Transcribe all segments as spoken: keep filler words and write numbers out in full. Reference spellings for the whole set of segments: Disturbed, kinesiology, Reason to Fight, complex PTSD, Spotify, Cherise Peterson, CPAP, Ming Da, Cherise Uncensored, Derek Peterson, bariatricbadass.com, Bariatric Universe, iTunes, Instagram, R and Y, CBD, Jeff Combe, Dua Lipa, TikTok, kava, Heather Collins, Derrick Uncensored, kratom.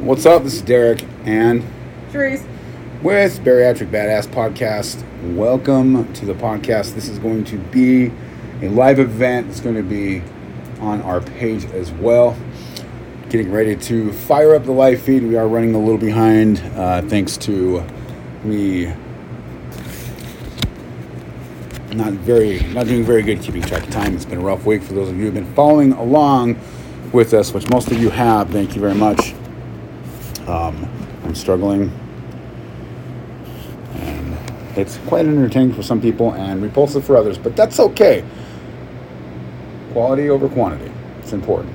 What's up? This is Derek and Cherise with Bariatric Badass Podcast. Welcome to the podcast. This is going to be a live event. It's going to be on our page as well. Getting ready to fire up the live feed. We are running a little behind uh, thanks to me not very, not doing very good keeping track of time. It's been a rough week for those of you who have been following along with us, which most of you have. Thank you very much. Um, I'm struggling, and it's quite entertaining for some people and repulsive for others, but that's okay. Quality over quantity. It's important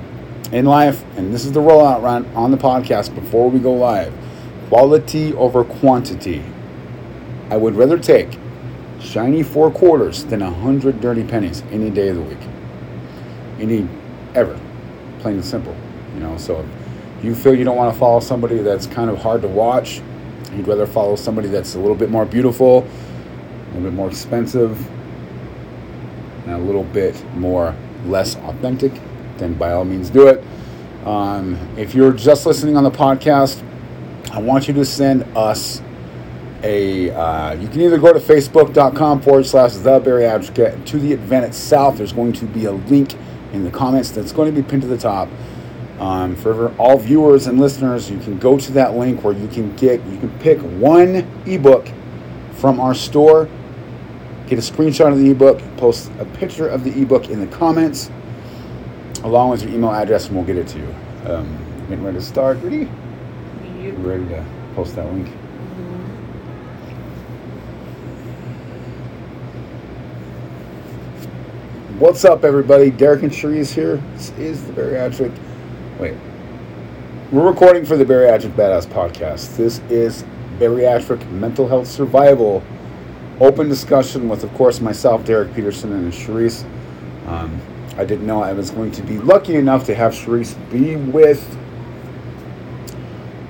in life, and this is the rollout run on the podcast before we go live. Quality over quantity. I would rather take shiny four quarters than a hundred dirty pennies any day of the week, any ever. Plain and simple, you know. So you feel you don't want to follow somebody that's kind of hard to watch. You'd rather follow somebody that's a little bit more beautiful, a little bit more expensive, and a little bit more less authentic, then by all means do it. Um, if you're just listening on the podcast, I want you to send us a, uh, you can either go to facebook.com forward slash the bariatric to the event itself. There's going to be a link in the comments that's going to be pinned to the top. Um, for all viewers and listeners, you can go to that link where you can get, you can pick one ebook from our store, get a screenshot of the ebook, post a picture of the ebook in the comments, along with your email address, and we'll get it to you. Um, getting ready to start. Ready? Yep. Ready to post that link. Mm-hmm. What's up, everybody? Derek and Cherise here. This is the Bariatric. Wait, we're recording for the Bariatric Badass Podcast. This is Bariatric Mental Health Survival. Open discussion with, of course, myself, Derek Peterson, and Cherise. Um, I didn't know I was going to be lucky enough to have Cherise be with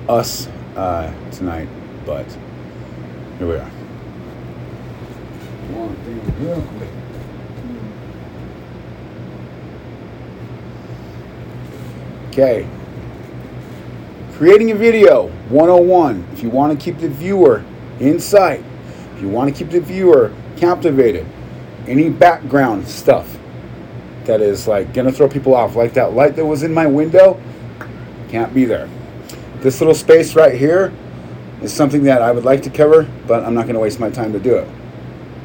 us uh, tonight, but here we are. One thing real quick. Okay, creating a video one oh one. If you want to keep the viewer in sight, if you want to keep the viewer captivated, any background stuff that is like gonna throw people off, like that light that was in my window, can't be there. This little space right here is something that I would like to cover, but I'm not gonna waste my time to do it.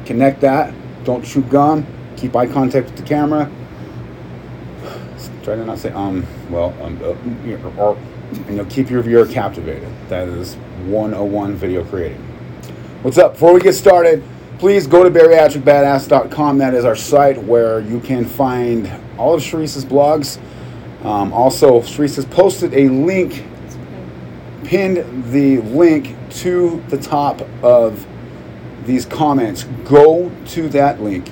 Connect that, don't chew gum, keep eye contact with the camera. Try to not say, um, well, um, uh, or, you know, keep your viewer captivated. That is one oh one video creating. What's up? Before we get started, please go to bariatric badass dot com. That is our site where you can find all of Cherise's blogs. Um, also, Cherise has posted a link, pinned the link to the top of these comments. Go to that link.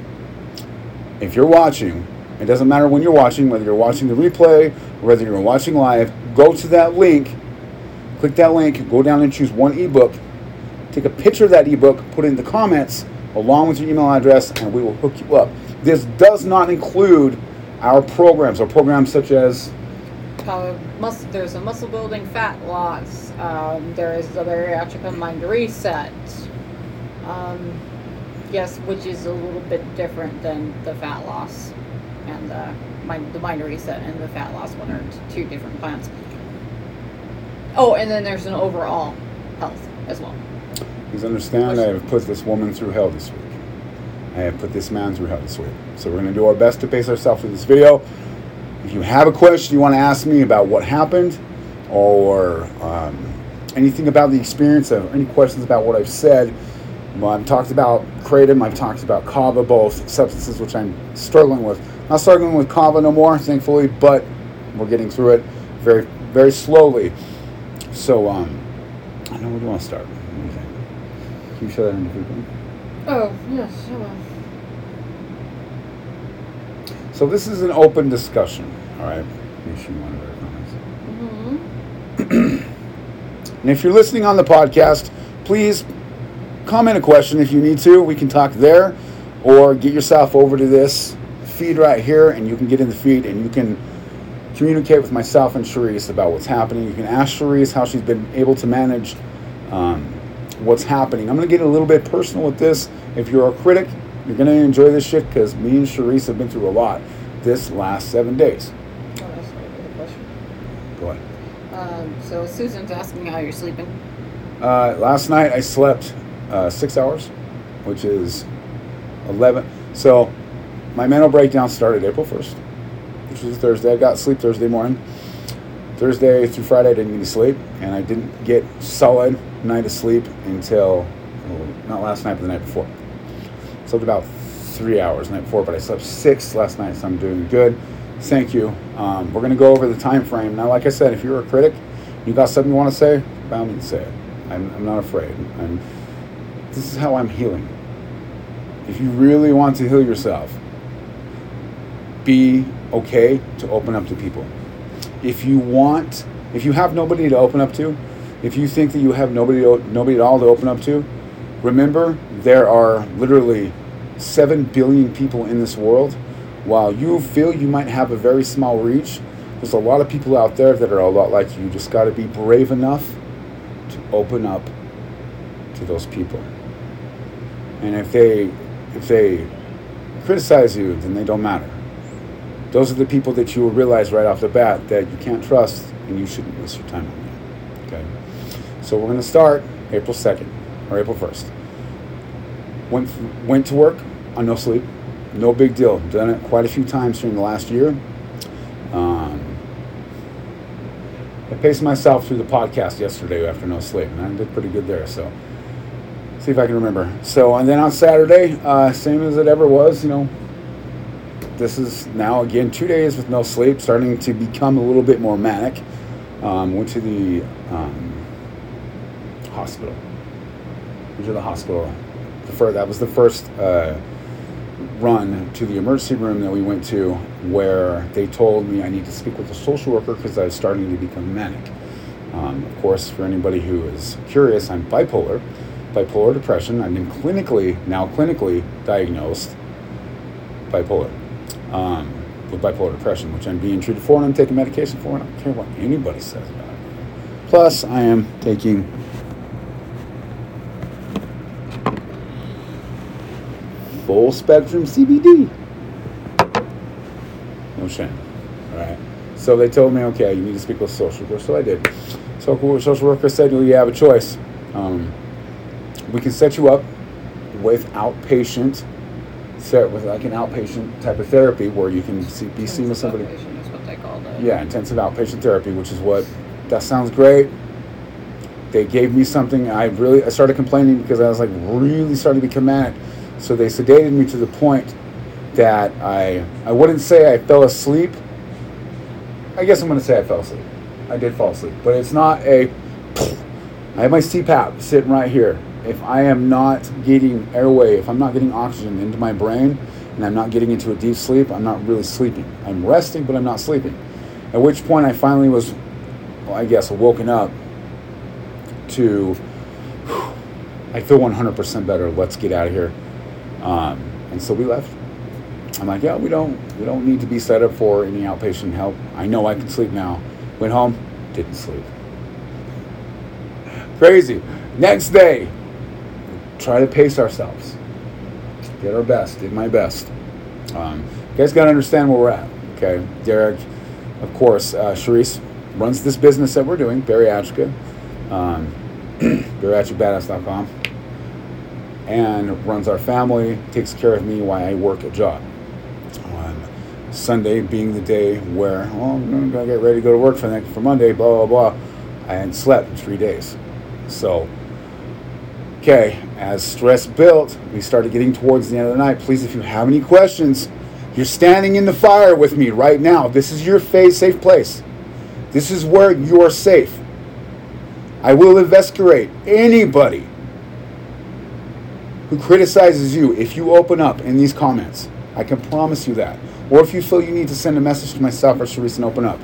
If you're watching, it doesn't matter when you're watching, whether you're watching the replay or whether you're watching live, go to that link, click that link, go down and choose one ebook, take a picture of that ebook, put it in the comments along with your email address, and we will hook you up. This does not include our programs, our programs such as uh, muscle, there's a muscle building, fat loss, um, there is the bariatric online reset. Um, yes, which is a little bit different than the fat loss. And the mind, the mind reset and the fat loss one are two different plans. Oh, and then there's an overall health as well. Please understand, I have put this woman through hell this week. I have put this man through hell this week. So we're going to do our best to pace ourselves through this video. If you have a question you want to ask me about what happened, or um, anything about the experience, or any questions about what I've said. Well, I've talked about kratom, I've talked about kava, both substances which I'm struggling with. Not struggling with kava no more, thankfully, but we're getting through it very, very slowly. So, um, I know where do you want to start? Okay. Can you show that in the video? Oh, yes, sure. So this is an open discussion, all right? You should want to recognize. Mm-hmm. And if you're listening on the podcast, please comment a question if you need to. We can talk there, or get yourself over to this feed right here, and you can get in the feed, and you can communicate with myself and Cherise about what's happening. You can ask Cherise how she's been able to manage um, what's happening. I'm going to get a little bit personal with this. If you're a critic, you're going to enjoy this shit because me and Cherise have been through a lot this last seven days. Oh, that's not a good question. Go ahead. Um, so Susan's asking how you're sleeping. Uh, last night I slept uh, six hours, which is eleven. So my mental breakdown started April first, which was Thursday. I got sleep Thursday morning. Thursday through Friday I didn't get any sleep, and I didn't get solid night of sleep until, well, not last night, but the night before. I slept about three hours the night before, but I slept six last night, so I'm doing good. Thank you. Um, we're going to go over the time frame. Now, like I said, if you're a critic, you got something you want to say, by all means say it. I'm, I'm not afraid. I'm, this is how I'm healing. If you really want to heal yourself, be okay to open up to people. If you want, if you have nobody to open up to, if you think that you have nobody, nobody at all to open up to, remember there are literally seven billion people in this world. While you feel you might have a very small reach, there's a lot of people out there that are a lot like you. You just got to be brave enough to open up to those people. And if they if they criticize you, then they don't matter. Those are the people that you will realize right off the bat that you can't trust and you shouldn't waste your time on them. Okay? So we're going to start April second or April first. Went, went to work on no sleep. No big deal. Done it quite a few times during the last year. Um, I paced myself through the podcast yesterday after no sleep, and I did pretty good there. So, see if I can remember. So, and then on Saturday, uh, same as it ever was. You know, this is now again two days with no sleep, starting to become a little bit more manic. Um, went to the um, hospital. Went to the hospital. The first, that was the first. Uh, run to the emergency room that we went to, where they told me I need to speak with a social worker because I was starting to become manic. Um, of course, for anybody who is curious, I'm bipolar, bipolar depression. I've been clinically, now clinically diagnosed bipolar, um, with bipolar depression, which I'm being treated for and I'm taking medication for, and I don't care what anybody says about it. Plus, I am taking full spectrum C B D. No shame. All right. So they told me, okay, you need to speak with a social worker. So I did. So a social worker said, well, you have a choice. Um, we can set you up with outpatient, set with like an outpatient type of therapy where you can see, be seen with somebody. Outpatient is what they call that. Yeah, intensive outpatient therapy, which is what, that sounds great. They gave me something. I really, I started complaining because I was like really starting to become manic. So they sedated me to the point that I I wouldn't say I fell asleep. I guess I'm going to say I fell asleep. I did fall asleep. But it's not a... I have my C PAP sitting right here. If I am not getting airway, if I'm not getting oxygen into my brain, and I'm not getting into a deep sleep, I'm not really sleeping. I'm resting, but I'm not sleeping. At which point I finally was, well, I guess, woken up to... I feel one hundred percent better. Let's get out of here. Um, and so we left. I'm like, yeah, we don't, we don't need to be set up for any outpatient help. I know I can sleep now. Went home, didn't sleep. Crazy. Next day, try to pace ourselves. Did our best. Did my best. Um, you guys got to understand where we're at. Okay, Derek, of course, uh, Cherise runs this business that we're doing, Bariatrica, um, bariatric badass dot com. And runs our family, takes care of me while I work a job. On Sunday being the day where, well, I'm going to get ready to go to work for the next, for Monday, blah, blah, blah. I hadn't slept in three days. So, okay, as stress built, we started getting towards the end of the night. Please, if you have any questions, you're standing in the fire with me right now. This is your safe place. This is where you are safe. I will investigate anybody who criticizes you if you open up in these comments. I can promise you that. Or if you feel you need to send a message to myself or Cherise and open up.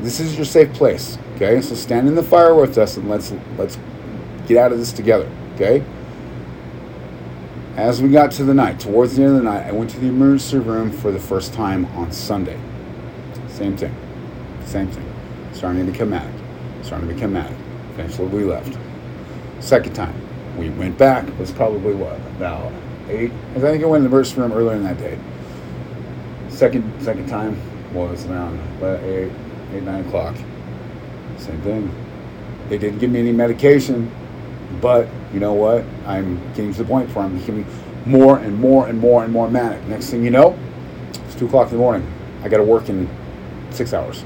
This is your safe place. Okay? So stand in the fire with us and let's let's get out of this together. Okay? As we got to the night, towards the end of the night, I went to the emergency room for the first time on Sunday. Same thing. Same thing. Starting to become addict. Starting to become addict. Eventually we left. Second time, we went back. It was probably, what, about eight? I think I went in the emergency room earlier in that day. Second second time was around about eight, eight, nine o'clock. Same thing. They didn't give me any medication, but you know what? I'm getting to the point where I'm becoming more and more and more and more manic. Next thing you know, it's two o'clock in the morning. I got to work in six hours.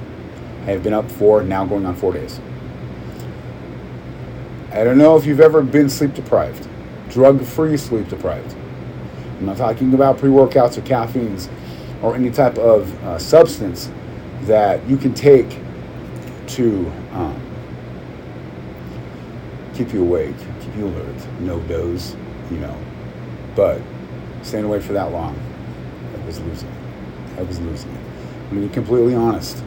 I have been up for now going on four days. I don't know if you've ever been sleep deprived, drug-free sleep deprived. I'm not talking about pre-workouts or caffeines or any type of uh, substance that you can take to um, keep you awake, keep you alert, no doze, you know. But staying awake for that long, I was losing it. I was losing it. I'm going to be completely honest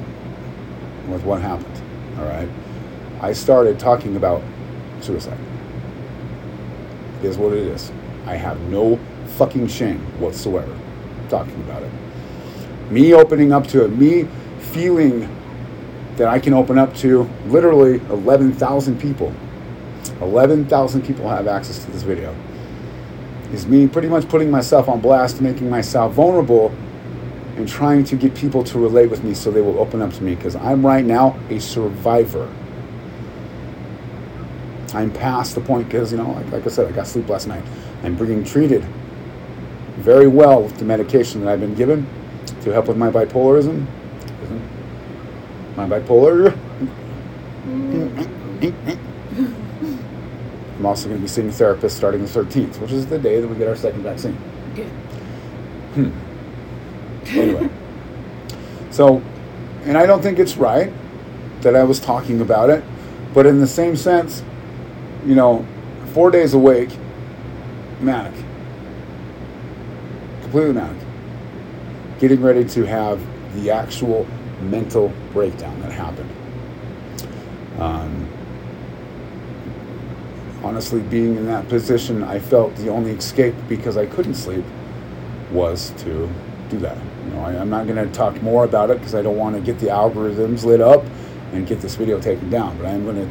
with what happened, all right? I started talking about suicide. It is what it is. I have no fucking shame whatsoever talking about it. Me opening up to it, me feeling that I can open up to literally eleven thousand people. eleven thousand people have access to this video. Is me pretty much putting myself on blast, making myself vulnerable, and trying to get people to relate with me so they will open up to me, because I'm right now a survivor. I'm past the point because, you know, like, like I said, I got sleep last night. I'm being treated very well with the medication that I've been given to help with my bipolarism. My bipolar. I'm also going to be seeing a therapist starting the thirteenth, which is the day that we get our second vaccine. Hmm. Anyway, so, and I don't think it's right that I was talking about it, but in the same sense, you know, four days awake, manic, completely manic, getting ready to have the actual mental breakdown that happened. Um, honestly, being in that position, I felt the only escape, because I couldn't sleep, was to do that. You know, I, I'm not going to talk more about it because I don't want to get the algorithms lit up and get this video taken down, but I'm going to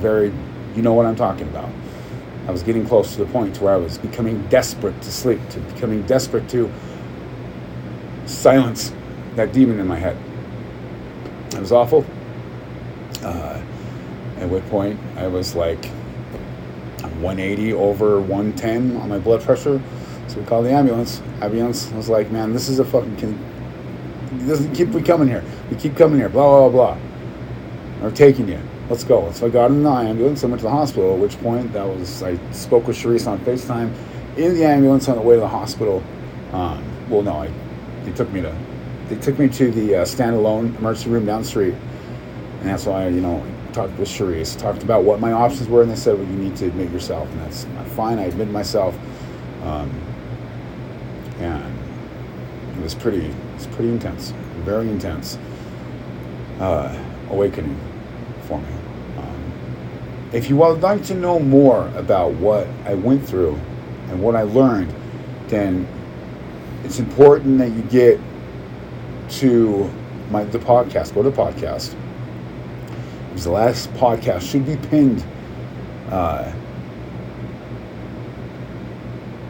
very, you know what I'm talking about. I was getting close to the point where I was becoming desperate to sleep, to becoming desperate to silence that demon in my head. It was awful. Uh, at what point I was like one eighty over one ten on my blood pressure. So we called the ambulance. Ambulance was like, man, this is a fucking... Con- it doesn't keep we coming here. We keep coming here. Blah, blah, blah. We're taking you. Let's go. So I got in the ambulance and went to the hospital, at which point that was... I spoke with Cherise on FaceTime in the ambulance on the way to the hospital. Um, well, no, I, they took me to... They took me to the uh, standalone emergency room down the street. And that's why, you know, I talked with Cherise. Talked about what my options were, and they said, well, you need to admit yourself. And that's fine. I admitted myself. Um... And it was pretty, it was pretty intense, very intense uh, awakening for me. Um, if you would like to know more about what I went through and what I learned, then it's important that you get to my the podcast. Go to the podcast. It was the last podcast. Should be pinned. Uh,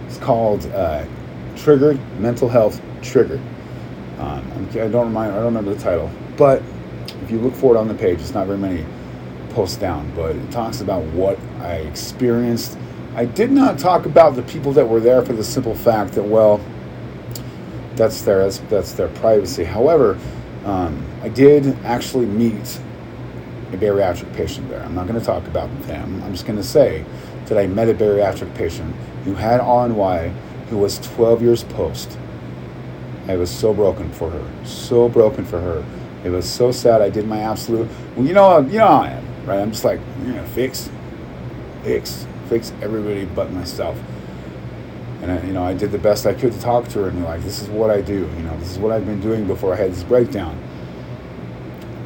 it's called... Uh, Triggered Mental Health Triggered. Um, I don't remind, I don't remember the title, but if you look for it on the page, it's not very many posts down. But it talks about what I experienced. I did not talk about the people that were there for the simple fact that, well, that's their that's, that's their privacy. However, um, I did actually meet a bariatric patient there. I'm not going to talk about them. I'm just going to say that I met a bariatric patient who had R and Y. Who was twelve years post. I was so broken for her, so broken for her. It was so sad. I did my absolute, well, you know, you know how I am, right? I'm just like, yeah, fix, fix, fix everybody but myself. And I, you know, I did the best I could to talk to her and be like, this is what I do, you know, this is what I've been doing before I had this breakdown.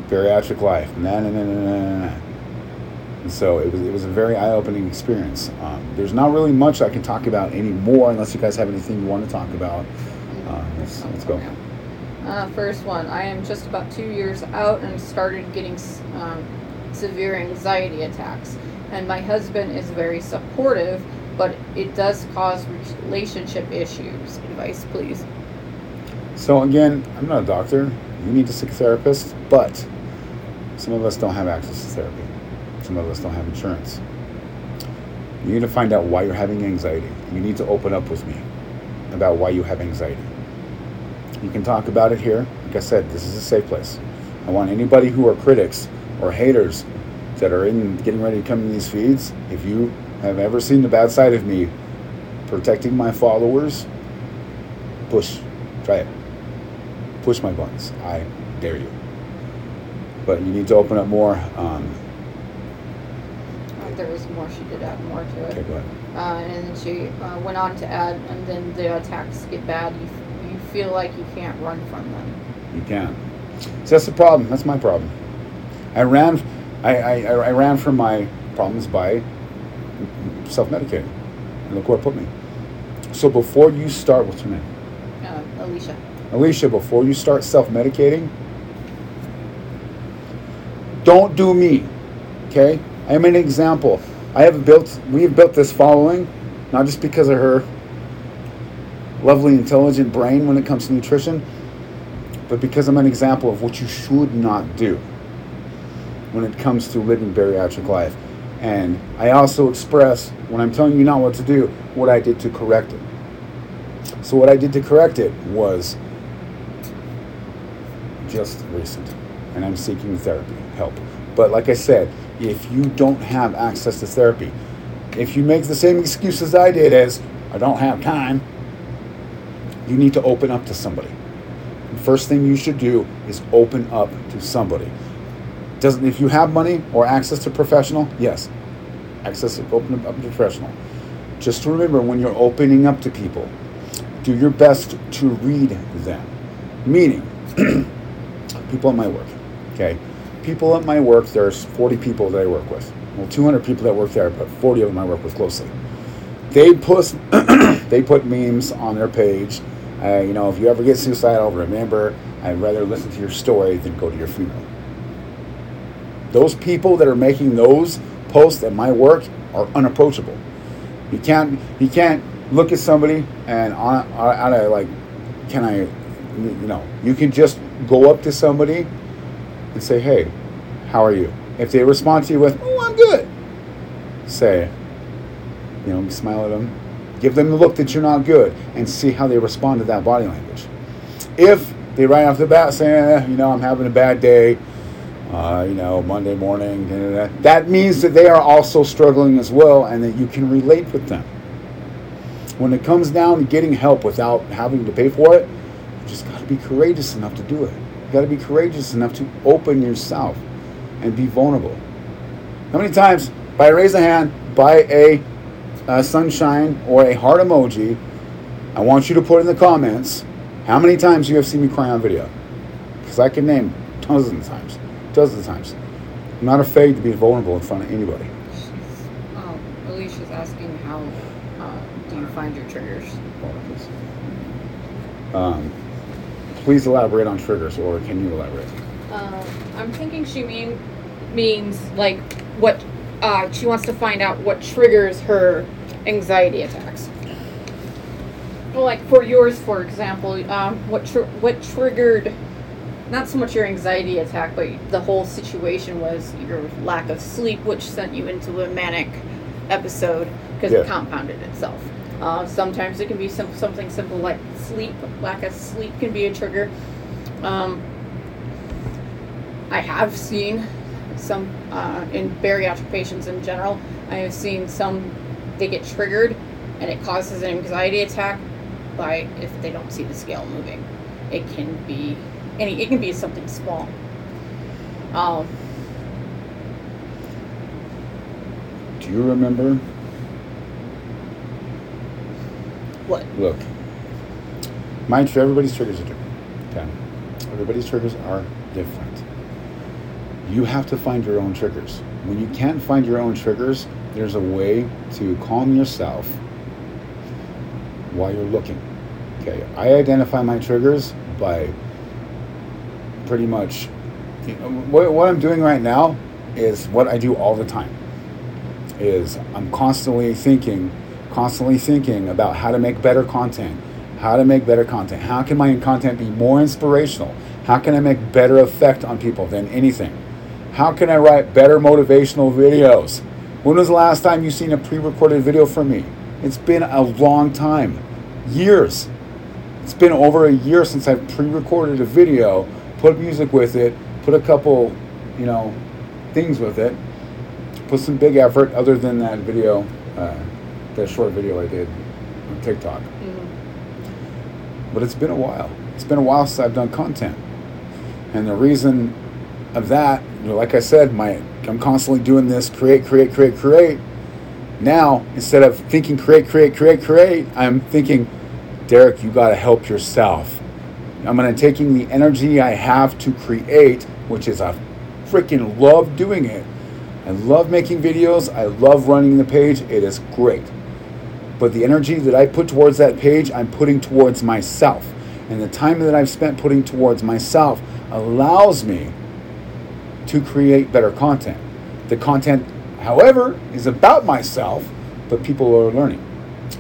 Bariatric life, na na na na na. And so it was it was a very eye-opening experience. Um, there's not really much I can talk about anymore unless you guys have anything you want to talk about. Uh, let's, let's go. Uh, first one, I am just about two years out and started getting um, severe anxiety attacks. And my husband is very supportive, but it does cause relationship issues. Advice, please. So again, I'm not a doctor. You need to seek a therapist, but some of us don't have access to therapy. Some of us don't have insurance. You need to find out why you're having anxiety. You need to open up with me about why you have anxiety. You can talk about it here. Like I said, this is a safe place. I want anybody who are critics or haters that are in getting ready to come in these feeds, if you have ever seen the bad side of me protecting my followers, push. Try it. Push my buttons. I dare you. But you need to open up more. Um, there was more. She did add more to it. Okay, go ahead. Uh, and then she uh, went on to add, and then the attacks get bad. You f- you feel like you can't run from them. You can. So that's the problem. That's my problem. I ran, I, I, I ran from my problems by self-medicating. And look where it put me. So before you start, what's her name? Uh, Alicia. Alicia, before you start self-medicating, don't do me, okay? I am an example. I have built, we have built this following, not just because of her lovely, intelligent brain when it comes to nutrition, but because I'm an example of what you should not do when it comes to living bariatric life. And I also express, when I'm telling you not what to do, what I did to correct it. So what I did to correct it was just recent, and I'm seeking therapy, help. But like I said, if you don't have access to therapy, if you make the same excuses I did as, I don't have time, you need to open up to somebody. The first thing you should do is open up to somebody. Doesn't, if you have money or access to professional, yes, access to open up to professional. Just remember, when you're opening up to people, do your best to read them. Meaning, people at my work, okay? People at my work, there's forty people that I work with. Well, two hundred people that work there, but forty of them I work with closely. They put, they put memes on their page. Uh, you know, if you ever get suicidal, remember, I'd rather listen to your story than go to your funeral. Those people that are making those posts at my work are unapproachable. You can't, you can't look at somebody and on, on, on a, like, can I, you know, you can just go up to somebody and say, hey, how are you? If they respond to you with, oh, I'm good, say, you know, smile at them. Give them the look that you're not good and see how they respond to that body language. If they right off the bat say, eh, you know, I'm having a bad day, uh, you know, Monday morning, da, da, da, that means that they are also struggling as well and that you can relate with them. When it comes down to getting help without having to pay for it, you just got to be courageous enough to do it. You got to be courageous enough to open yourself and be vulnerable. How many times, by a raise a hand, by a, a sunshine or a heart emoji, I want you to put in the comments how many times you have seen me cry on video. Because I can name dozens of times. Dozens of times. I'm not afraid to be vulnerable in front of anybody. She's, um, Alicia's asking how uh, do you find your triggers? Um... Please elaborate on triggers, or can you elaborate? Uh, I'm thinking she mean, means, like, what uh, she wants to find out what triggers her anxiety attacks. Well, like, for yours, for example, um, what tr- what triggered, not so much your anxiety attack, but the whole situation was your lack of sleep, which sent you into a manic episode, because yeah. It compounded itself. Uh, sometimes it can be some, something simple like sleep. Lack of sleep can be a trigger. Um, I have seen some, uh, in bariatric patients in general, I have seen some, they get triggered and it causes an anxiety attack by if they don't see the scale moving. It can be any, it can be something small. Um, Do you remember? What? Look, my everybody's triggers are different. Okay, everybody's triggers are different. You have to find your own triggers. When you can't find your own triggers, there's a way to calm yourself while you're looking. Okay, I identify my triggers by pretty much, you know, what, what I'm doing right now is what I do all the time, is I'm constantly thinking, constantly thinking about how to make better content, how to make better content. How can my content be more inspirational? How can I make better effect on people than anything? How can I write better motivational videos? When was the last time you seen a pre-recorded video from me? It's been a long time, years. It's been over a year since I've pre-recorded a video, put music with it, put a couple, you know, things with it, put some big effort other than that video, uh, that short video I did on TikTok. Mm-hmm. But it's been a while. It's been a while since I've done content. And the reason of that, you know, like I said, my I'm constantly doing this, create, create, create, create. Now, instead of thinking create, create, create, create, I'm thinking, Derek, you got to help yourself. I'm going to taking the energy I have to create, which is I freaking love doing it. I love making videos. I love running the page. It is great. But the energy that I put towards that page, I'm putting towards myself. And the time that I've spent putting towards myself allows me to create better content. The content, however, is about myself, but people are learning.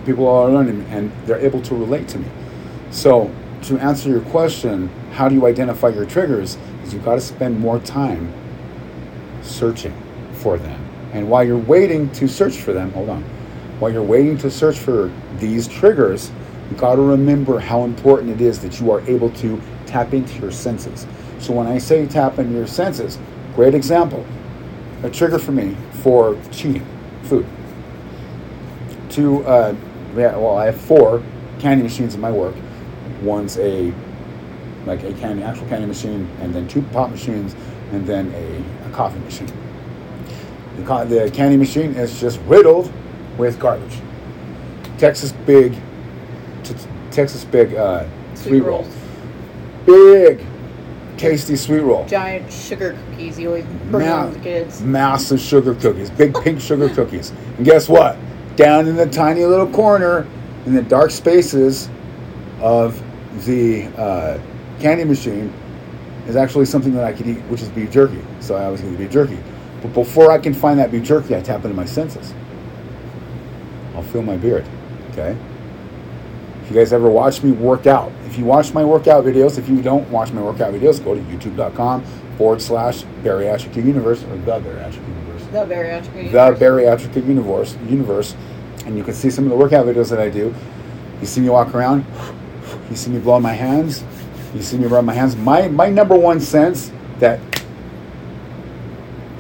People are learning and they're able to relate to me. So to answer your question, how do you identify your triggers? Is you've got to spend more time searching for them. And while you're waiting to search for them, hold on. While you're waiting to search for these triggers, you got to remember how important it is that you are able to tap into your senses. So when I say tap into your senses, great example. A trigger for me for cheating, food. Two, uh, yeah, well, I have four candy machines in my work. One's a, like a candy, actual candy machine, and then two pop machines, and then a, a coffee machine. The, co- the candy machine is just riddled with garbage. Texas Big, t- Texas Big uh, sweet rolls. Big. Tasty sweet roll. Giant sugar cookies. You always bring Ma- them to kids. Massive sugar cookies. Big pink sugar cookies. And guess what? Down in the tiny little corner, in the dark spaces of the uh, candy machine, is actually something that I could eat, which is beef jerky. So I always eat beef jerky. But before I can find that beef jerky, I tap into my senses. I'll feel my beard. Okay? You guys ever watch me work out? If you watch my workout videos, if you don't watch my workout videos, go to youtube.com forward slash Bariatric Universe or the Bariatric Universe. The Bariatric Universe. The Bariatric Universe, universe. And you can see some of the workout videos that I do. You see me walk around. You see me blow my hands. You see me rub my hands. My my number one sense that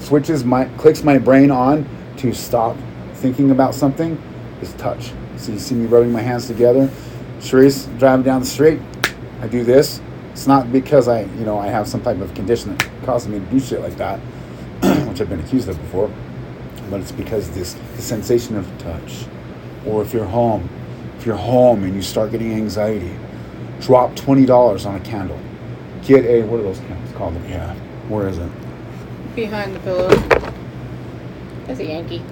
switches my clicks my brain on to stop thinking about something is touch. So you see me rubbing my hands together. Cherise, driving down the street, I do this. It's not because I, you know, I have some type of condition that causes me to do shit like that, which I've been accused of before, but it's because this the sensation of touch. Or if you're home, if you're home and you start getting anxiety, drop twenty dollars on a candle. Get a, what are those candles called? Yeah, where is it? Behind the pillow. That's a Yankee.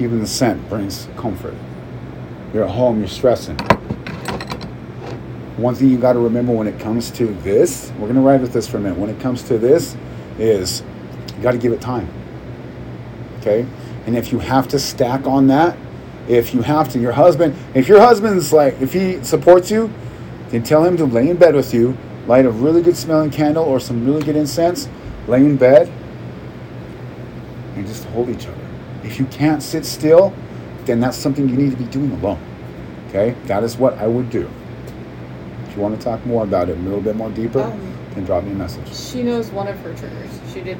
Even the scent brings comfort. You're at home, you're stressing. One thing you got to remember when it comes to this, we're going to ride with this for a minute. When it comes to this is you got to give it time. Okay? And if you have to stack on that, if you have to, your husband, if your husband's like, if he supports you, then tell him to lay in bed with you, light a really good smelling candle or some really good incense, lay in bed, and just hold each other. If you can't sit still, then that's something you need to be doing alone. Okay? That is what I would do. If you want to talk more about it, a little bit more deeper, um, then drop me a message. She knows one of her triggers. She did.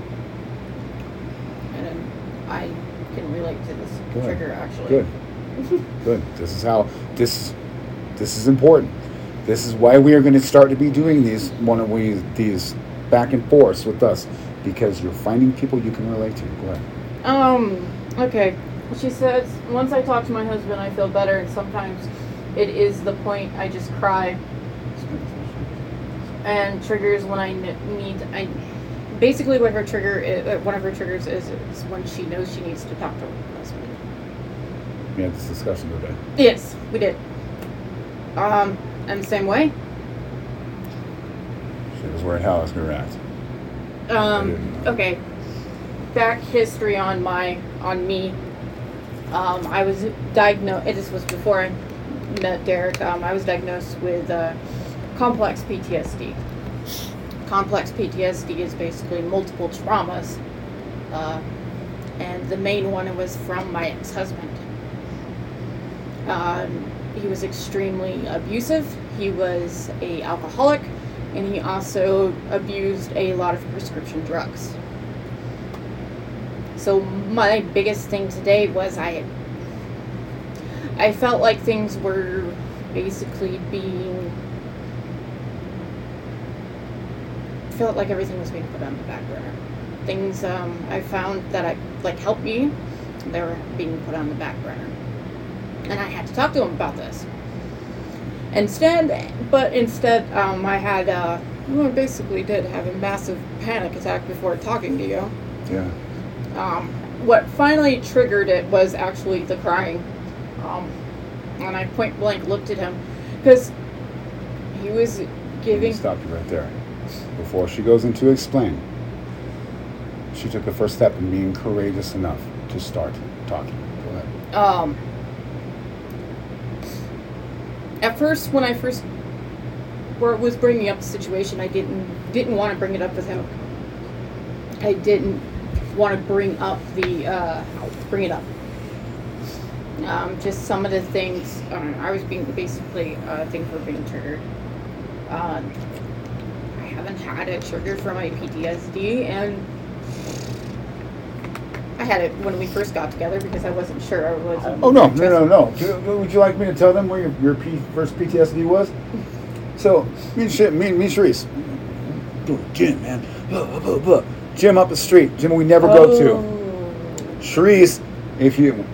And I can relate to this Good. trigger, actually. Good. Good. This is how, this, this is important. This is why we are going to start to be doing these, one of we, these back and forths with us, because you're finding people you can relate to. Go ahead. Um... Okay. She says, once I talk to my husband, I feel better, and sometimes it is the point I just cry. And triggers when I need... I Basically, what her trigger is, one of her triggers is, is when she knows she needs to talk to her husband. We had this discussion today. Yes, we did. Um, I'm the same way. is where how it's correct. Um. Okay. Back history on my on me. Um. I was diagnosed. This was before I met Derek. Um. I was diagnosed with uh, complex P T S D. Complex P T S D is basically multiple traumas, uh, and the main one was from my ex-husband. Um, he was extremely abusive. He was a alcoholic, and he also abused a lot of prescription drugs. So my biggest thing today was I, I felt like things were basically being... felt like everything was being put on the back burner. Things um, I found that I like helped me, they were being put on the back burner. And I had to talk to him about this. Instead, but instead, um, I had, uh, well, I basically did have a massive panic attack before talking to you. Yeah. Um, what finally triggered it was actually the crying. Um, and I point blank looked at him because he was giving... Stop you right there. Before she goes into explain, she took the first step in being courageous enough to start talking. Go ahead. Um, at first, when I first was bringing up the situation, I didn't didn't want to bring it up with him. I didn't want to bring up the uh, bring it up. Um, just some of the things I, don't know, I was being basically uh, things were being triggered. Uh, haven't had a trigger for my P T S D, and I had it when we first got together because I wasn't sure I was. Oh no, no, no, no! Would you like me to tell them where your, your P, first P T S D was? So me and shit, me and me, Cherise, Jim, man, blah, blah, blah. Jim up the street, Jim we never oh. go to. Cherise, if you,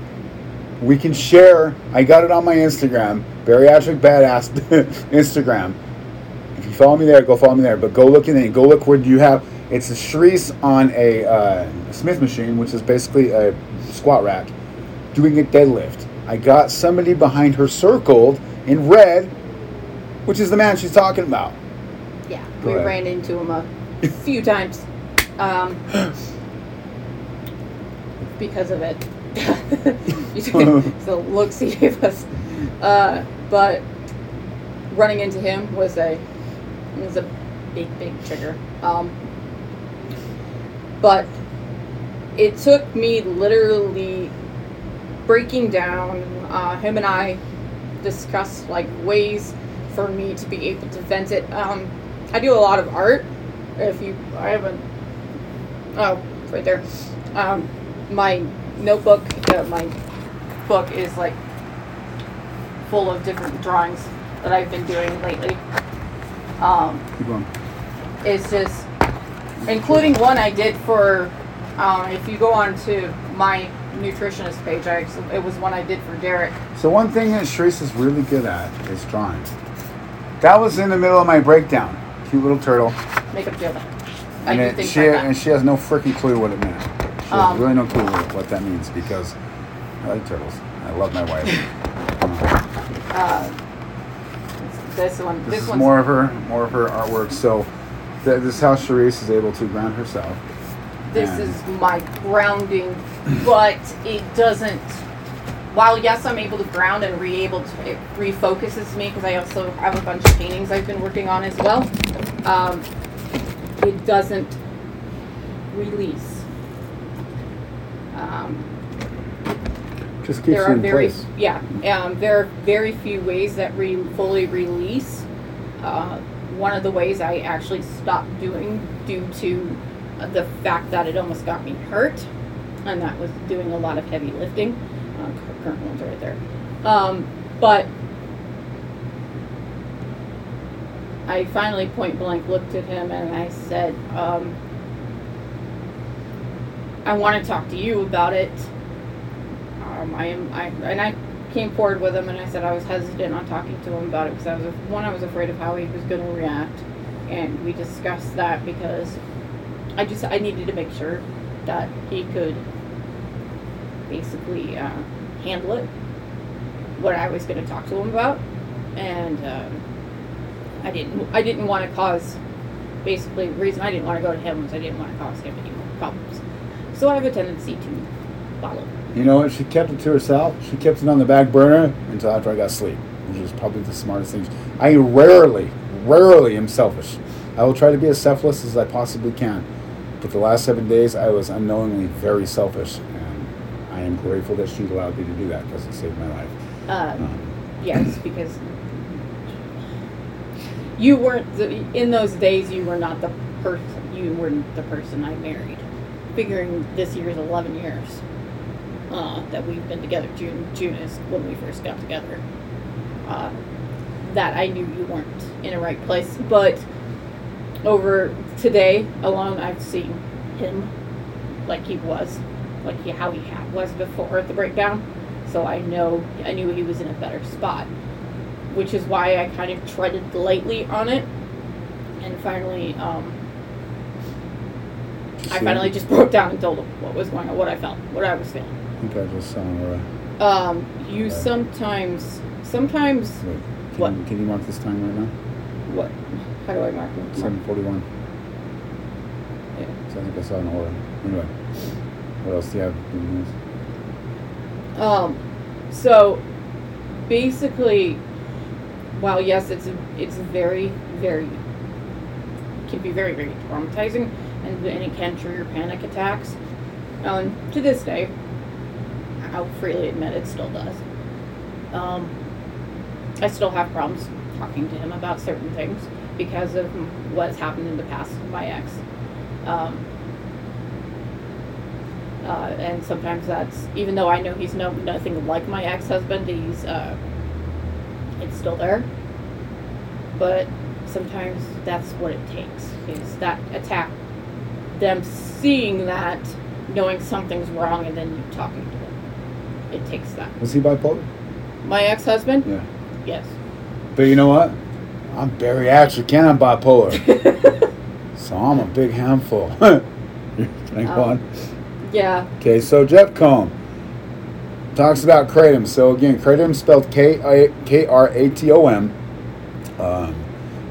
we can share. I got it on my Instagram, Bariatric Badass Instagram. If you follow me there, go follow me there. But go look in it. Go look where you have. It's a Cherise on a uh, Smith machine, which is basically a squat rack, doing a deadlift. I got somebody behind her circled in red, which is the man she's talking about. Yeah, go we ahead. Ran into him a few times um, because of it. The looks he gave us. Uh, but running into him was a... It was a big, big trigger. Um, but it took me literally breaking down. Uh, him and I discussed like ways for me to be able to vent it. Um, I do a lot of art. If you, I haven't. Oh, it's right there. Um, my notebook, uh, my book is like full of different drawings that I've been doing lately. Um, Keep going. It's just, including one I did for, um, if you go on to my nutritionist page, I, it was one I did for Derek. So one thing that Cherise is really good at is drawing. That was in the middle of my breakdown. Cute little turtle. Makeup gel. I and do it, things she, like that. And she has no freaking clue what it meant. She has um, really no clue what that means because I like turtles. I love my wife. uh, This one. This, this is more of her, more of her artwork. So, th- this is how Cherise is able to ground herself. This and is my grounding, but it doesn't. While yes, I'm able to ground and re able to it refocuses me because I also have a bunch of paintings I've been working on as well. Um, it doesn't release. Um, Just keeps there are in very place. yeah um, there are very few ways that we re- fully release. Uh, one of the ways I actually stopped doing due to the fact that it almost got me hurt, and that was doing a lot of heavy lifting. Uh, current ones are right there, um, but I finally point blank looked at him and I said, um, "I want to talk to you about it." Um, I am, I and I came forward with him, and I said I was hesitant on talking to him about it because I was one, I was afraid of how he was going to react, and we discussed that because I just I needed to make sure that he could basically uh, handle it, what I was going to talk to him about, and um, I didn't I didn't want to cause basically the reason I didn't want to go to him was I didn't want to cause him any more problems. So I have a tendency to follow. You know what? She kept it to herself. She kept it on the back burner until after I got sleep, which is probably the smartest thing. I rarely, rarely am selfish. I will try to be as selfless as I possibly can. But the last seven days, I was unknowingly very selfish. And I am grateful that she allowed me to do that because it saved my life. Uh, um, yes, because you weren't, the, in those days, you were not the person, you weren't the person I married. Figuring this year's eleven years uh, that we've been together. June, June is when we first got together. Uh, that I knew you weren't in the right place, but over today alone, I've seen him like he was, like he, how he had, was before at the breakdown. So I know I knew he was in a better spot, which is why I kind of treaded lightly on it, and finally, um, I finally just broke down and told him what was going on, what I felt, what I was feeling. I think I just sound right. Um, you right. sometimes, sometimes. Wait, can what? You, can you mark this time right now? What? How do I mark it? seven forty-one. Yeah. So I think I saw an order. Anyway, what else do you have? Um, so basically, while yes, it's it's very, very, can be very, very traumatizing, and, and it can trigger panic attacks. Um, to this day, I'll freely admit it still does. Um, I still have problems talking to him about certain things because of what's happened in the past with my ex. Um, uh, and sometimes that's, even though I know he's no, nothing like my ex-husband, he's, uh, it's still there. But sometimes that's what it takes, is that attack, them seeing that, knowing something's wrong, and then you talking to them. It takes that. Was he bipolar? My ex-husband? Yeah. Yes. But you know what? I'm bariatric and I'm bipolar. So I'm a big handful. Can I go um, on? Yeah. Okay, so Jeff Combe talks about kratom. So again, kratom spelled K R A T O M, um,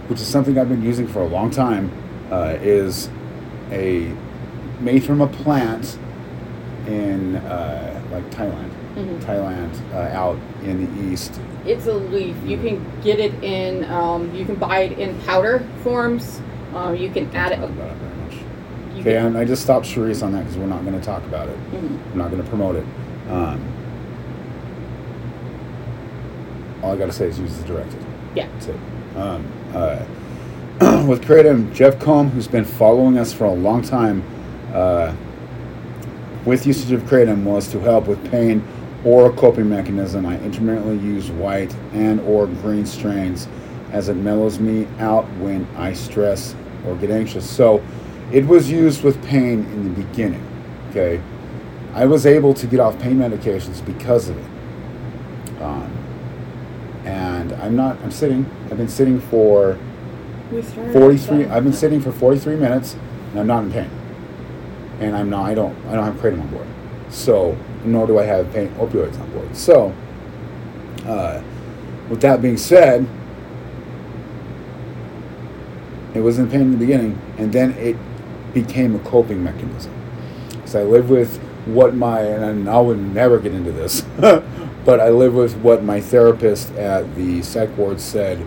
which is something I've been using for a long time, uh, is a made from a plant in uh, like Thailand. Mm-hmm. Thailand, uh, out in the east. It's a leaf. You can get it in, um, you can buy it in powder forms. Um, you can add it. About it very much. You okay, and I just stopped Cherise on that because we're not going to talk about it. Mm-hmm. I'm not going to promote it. Um, all I got to say is use the directed. Yeah. That's it. Um, uh, with Kratom, Jeff Combe, who's been following us for a long time, uh, with usage of Kratom was to help with pain or a coping mechanism. I intermittently use white and or green strains as it mellows me out when I stress or get anxious. So it was used with pain in the beginning, okay? I was able to get off pain medications because of it. Um, and I'm not, I'm sitting, I've been sitting for forty-three, I've been sitting for forty-three minutes and I'm not in pain. And I'm not, I don't, I don't have Kratom on board. So, nor do I have pain opioids on board. So, uh, with that being said, it was in pain in the beginning, and then it became a coping mechanism. So I live with what my, and I would never get into this, but I live with what my therapist at the psych ward said,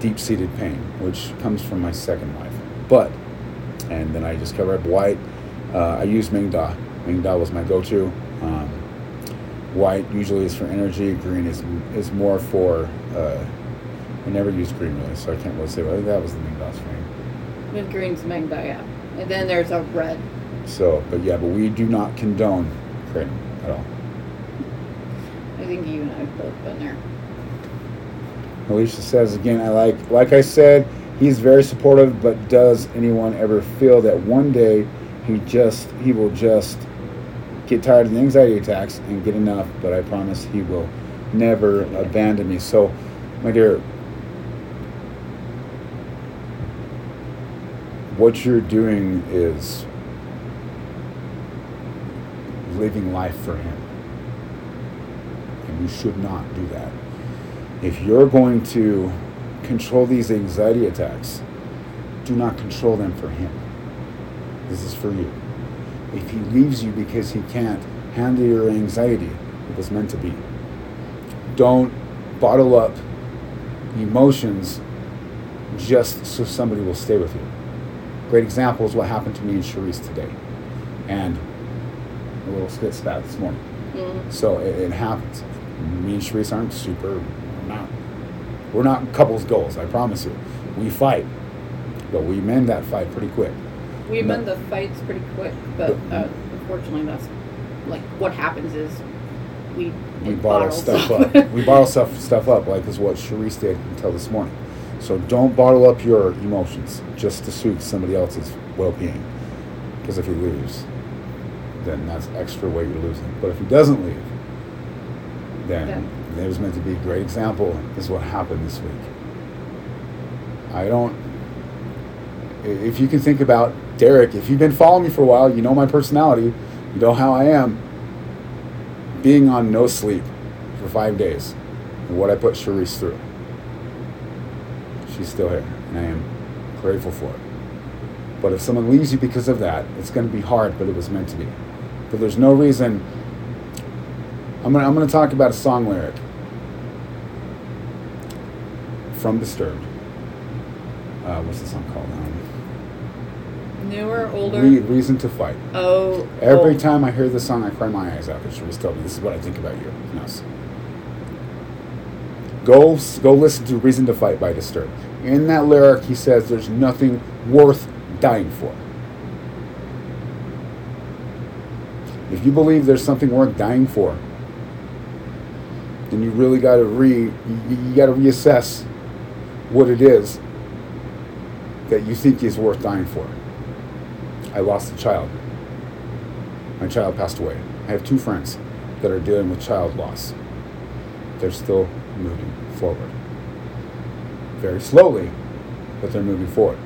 deep-seated pain, which comes from my second wife. But, and then I just cover up white. Uh, I use Ming Da. Ming Da was my go-to. Um, white usually is for energy. Green is is more for. Uh, I never used green really, so I can't really say. Well, I think that was the Ming Da's thing. With green's Ming Da, yeah. And then there's a red. So, but yeah, but we do not condone Kratom at all. I think you and I have both been there. Alicia says again. I like like I said, he's very supportive. But does anyone ever feel that one day? He just, he will just get tired of the anxiety attacks and get enough, but I promise he will never abandon me. So, my dear, what you're doing is living life for him. And you should not do that. If you're going to control these anxiety attacks, do not control them for him. This is for you. If he leaves you because he can't handle your anxiety, it was meant to be. Don't bottle up emotions just so somebody will stay with you. Great example is what happened to me and Cherise today. And a little spit spat this morning. Yeah. So it, it happens. Me and Cherise aren't super, we're not, we're not couples goals, I promise you. We fight, but we mend that fight pretty quick. We mend the fights pretty quick, but, but uh, unfortunately that's, like, what happens is we... We bottle stuff up. up. We bottle stuff, stuff up, like is what Cherise did until this morning. So don't bottle up your emotions just to suit somebody else's well-being. Because if he leaves, then that's extra weight you're losing. But if he doesn't leave, then it was meant to be a great example. This is what happened this week. I don't... If you can think about Derek, if you've been following me for a while, you know my personality, you know how I am. Being on no sleep for five days and what I put Cherise through. She's still here, and I am grateful for it. But if someone leaves you because of that, it's going to be hard, but it was meant to be. But there's no reason... I'm going to, I'm going to talk about a song lyric from Disturbed. Uh, what's the song called now? Newer, older? Re- Reason to Fight. Oh. Every old. time I hear this song, I cry my eyes out because Cherise told me this is what I think about you. No. Go, go listen to Reason to Fight by Disturbed. In that lyric, he says there's nothing worth dying for. If you believe there's something worth dying for, then you really got to re you, you got to reassess what it is that you think is worth dying for. I lost a child. My child passed away. I have two friends that are dealing with child loss. They're still moving forward. Very slowly, but they're moving forward.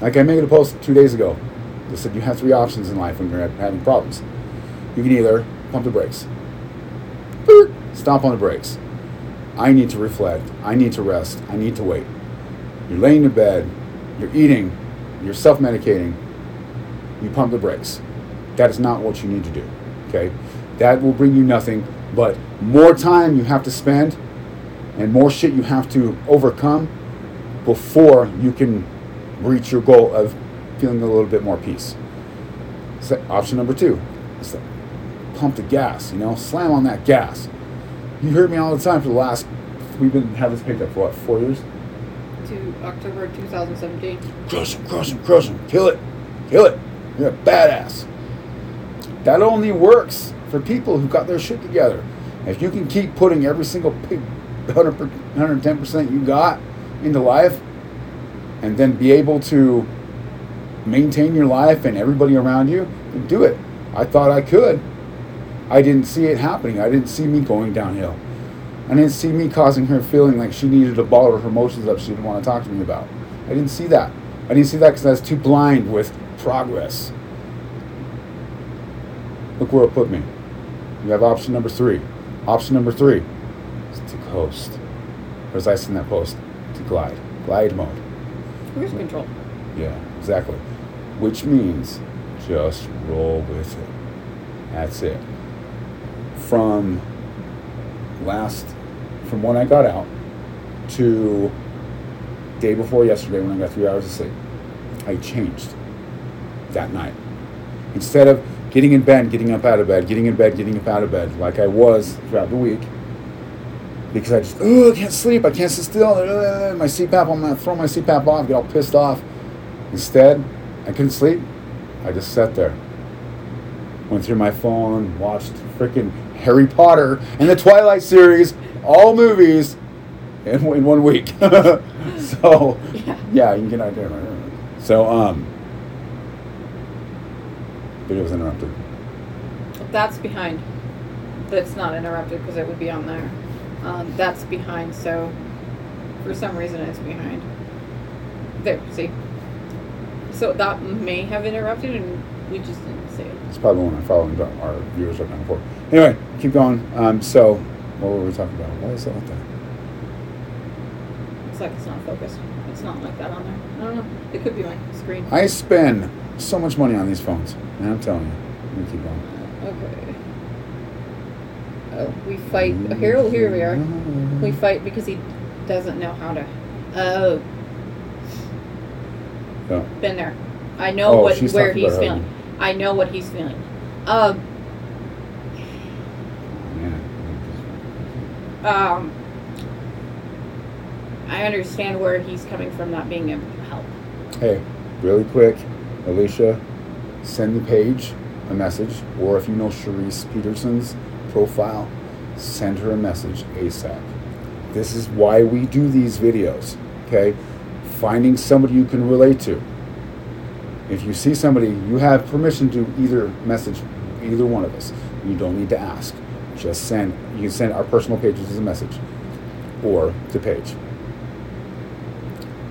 Like I made a post two days ago that said you have three options in life when you're having problems. You can either pump the brakes, stop on the brakes. I need to reflect. I need to rest. I need to wait. You're laying in bed. You're eating. You're self-medicating. You pump the brakes. That is not what you need to do. Okay? That will bring you nothing but more time you have to spend and more shit you have to overcome before you can reach your goal of feeling a little bit more peace. So option number two is to pump the gas, you know, slam on that gas. You heard me all the time for the last, we've been having this picked up for what, four years? To October two thousand seventeen. Crush him, crush him, crush him. Kill it, kill it. You're a badass. That only works for people who got their shit together. If you can keep putting every single pig, one hundred, one hundred ten percent you got into life, and then be able to maintain your life and everybody around you, then do it. I thought I could. I didn't see it happening. I didn't see me going downhill. I didn't see me causing her feeling like she needed to bottle her emotions up she didn't want to talk to me about. I didn't see that. I didn't see that because I was too blind with progress. Look where it put me. You have option number three. Option number three is to coast. Or as I said in that post, to glide. Glide mode. Cruise control. Yeah, exactly. Which means just roll with it. That's it. From last, from when I got out to day before yesterday when I got three hours of sleep, I changed that night. Instead of getting in bed, getting up out of bed, getting in bed, getting up out of bed, like I was throughout the week, because I just, oh, I can't sleep, I can't sit still, my C PAP, I'm going to throw my C PAP off, get all pissed off. Instead, I couldn't sleep, I just sat there. Went through my phone, watched freaking Harry Potter and the Twilight series, all movies, in, in one week. So, yeah. yeah, you can get out there. So, um, video was interrupted. That's behind. That's not interrupted because it would be on there. Um, that's behind, so for some reason it's behind. There, see? So that may have interrupted and we just didn't see it. It's probably one I'm following our viewers right now for. Anyway, keep going. Um, so, what were we talking about? Why is it like that? It's like it's not focused. It's It's not like that on there. I don't know. It could be my screen. I spend so much money on these phones, and I'm telling you, I'm gonna keep going. Okay. Oh, we fight. Oh, here, here we are. We fight because he doesn't know how to. Oh. Oh. Been there. I know oh, what where he's feeling. Her. I know what he's feeling. Um. Um. I understand where he's coming from, not being able to help. Hey, really quick, Alicia, send the page a message, or if you know Cherise Peterson's profile, send her a message ASAP. This is why we do these videos, okay? Finding somebody you can relate to. If you see somebody, you have permission to either message either one of us. You don't need to ask. Just send. You can send our personal pages as a message or the page.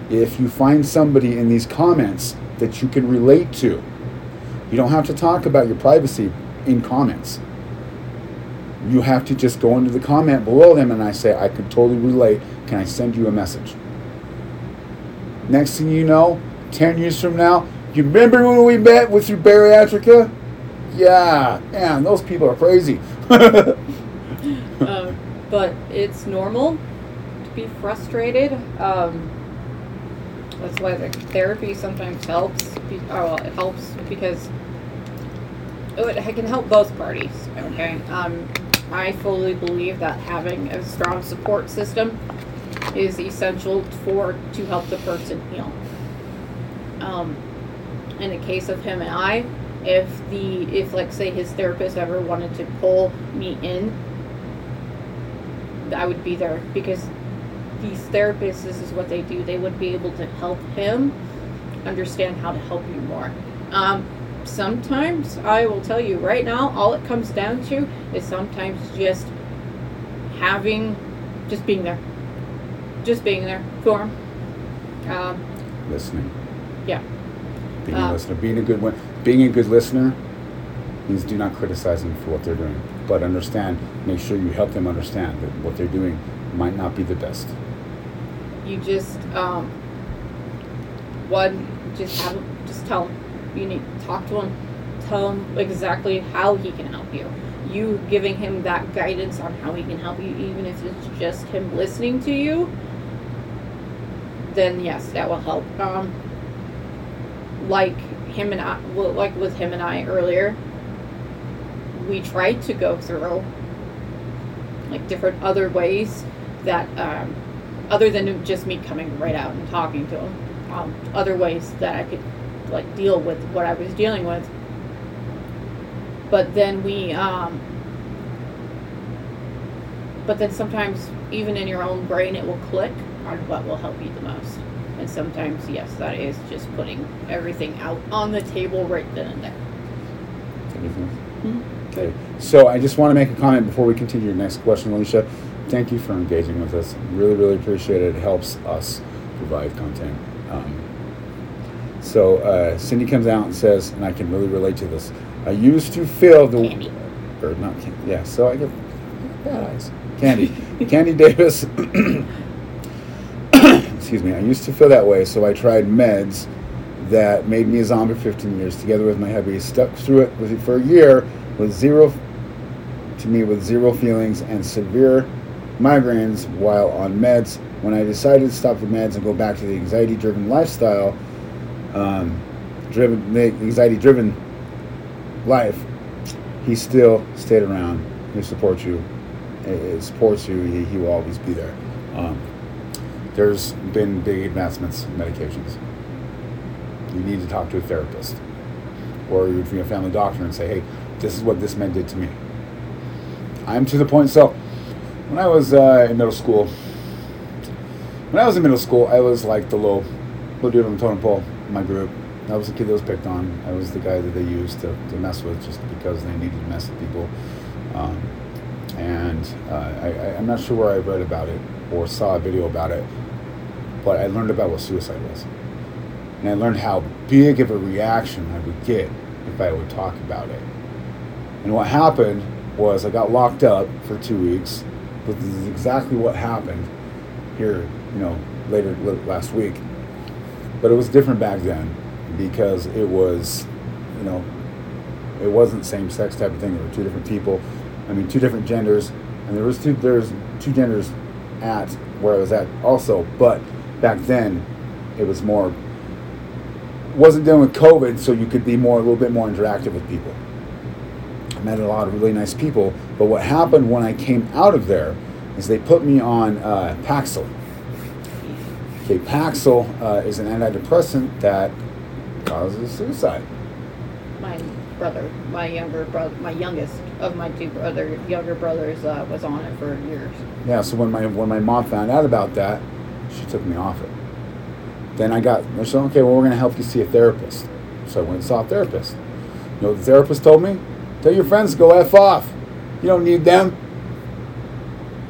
If you find somebody in these comments that you can relate to, you don't have to talk about your privacy in comments. You have to just go into the comment below them and I say, I can totally relate. Can I send you a message? Next thing you know, ten years from now, you remember when we met with your Bariatrica? Yeah, man, those people are crazy. uh, but it's normal to be frustrated. Um, That's why the therapy sometimes helps. Be, oh, well, it helps because oh, it, it can help both parties. Okay, um, I fully believe that having a strong support system is essential for to help the person heal. Um, in the case of him and I, if the if like say his therapist ever wanted to pull me in, I would be there because. These therapists, this is what they do. They would be able to help him understand how to help you more. Um, sometimes, I will tell you right now, all it comes down to is sometimes just having, just being there. Just being there for him. Um, Listening. Yeah. Being uh, a listener. Being a good one. Being a good listener means do not criticize them for what they're doing, but understand, make sure you help them understand that what they're doing might not be the best. You just um, one just have just tell him. You need to talk to him. Tell him exactly how he can help you. You giving him that guidance on how he can help you, even if it's just him listening to you. Then yes, that will help. Um, like him and I, well, like with him and I earlier, we tried to go through. Like different other ways that, um, other than just me coming right out and talking to him, um, other ways that I could like deal with what I was dealing with. But then we, um, but then sometimes even in your own brain, it will click on what will help you the most. And sometimes, yes, that is just putting everything out on the table right then and there. Mm-hmm. Okay. So I just want to make a comment before we continue. Next question, Alicia. Thank you for engaging with us. Really, really appreciate it. It helps us provide content. Um, so uh, Cindy comes out and says, and I can really relate to this. I used to feel the candy. or not candy. Yeah. So I get bad eyes. Candy. Candy Davis. Excuse me. I used to feel that way, so I tried meds that made me a zombie for fifteen years. Together with my hubby, stuck through it with it for a year. With zero, to me, with zero feelings and severe migraines while on meds. When I decided to stop the meds and go back to the anxiety-driven lifestyle, um, driven the anxiety-driven life, he still stayed around. He supports you. It supports you. He, he will always be there. Um, there's been big advancements in medications. You need to talk to a therapist or your family doctor and say, hey, this is what this man did to me. I'm to the point, so when I was uh, in middle school, when I was in middle school, I was like the low, low dude on the totem pole in my group. I was the kid that was picked on. I was the guy that they used to, to mess with just because they needed to mess with people. Um, and uh, I, I, I'm not sure where I read about it or saw a video about it, but I learned about what suicide was. And I learned how big of a reaction I would get if I would talk about it. And what happened was I got locked up for two weeks. But this is exactly what happened here, you know, later last week. But it was different back then because it was, you know, it wasn't same-sex type of thing. There were two different people. I mean, two different genders. And there was two, there's two genders at where I was at also. But back then, it was more, wasn't dealing with COVID, so you could be more, a little bit more interactive with people. I met a lot of really nice people. But what happened when I came out of there is they put me on uh, Paxil. Okay, Paxil uh, is an antidepressant that causes suicide. My brother, my younger brother, my youngest of my two brother, younger brothers uh, was on it for years. Yeah, so when my when my mom found out about that, she took me off it. Then I got, they said, okay, well, we're going to help you see a therapist. So I went and saw a therapist. You know what the therapist told me? Tell your friends to go F off. You don't need them.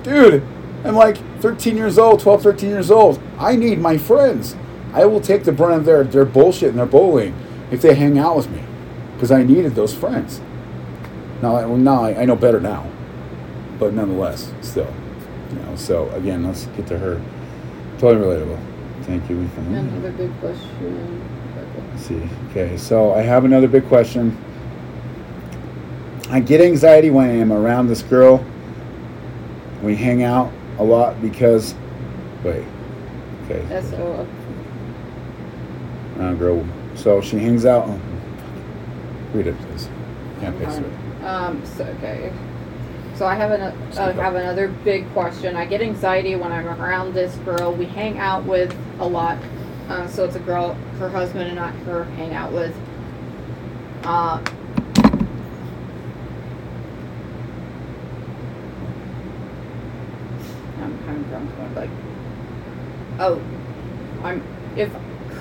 Dude, I'm like thirteen years old, twelve, thirteen years old. I need my friends. I will take the brunt of their, their bullshit and their bullying if they hang out with me, because I needed those friends. Now, now I, I know better now, but nonetheless, still, you know. So again, let's get to her. Totally relatable. Thank you. Another big question. Let's see. Okay, so I have another big question. I get anxiety when I am around this girl. We hang out a lot because, wait, okay. That's all. Uh, girl, so she hangs out. Oh, read it, please. Can't paste it. Um. So, okay. So I have an uh, have another big question. I get anxiety when I'm around this girl we hang out with a lot. Uh, so it's a girl, her husband, and not her hang out with. Uh. Like, oh, I'm. If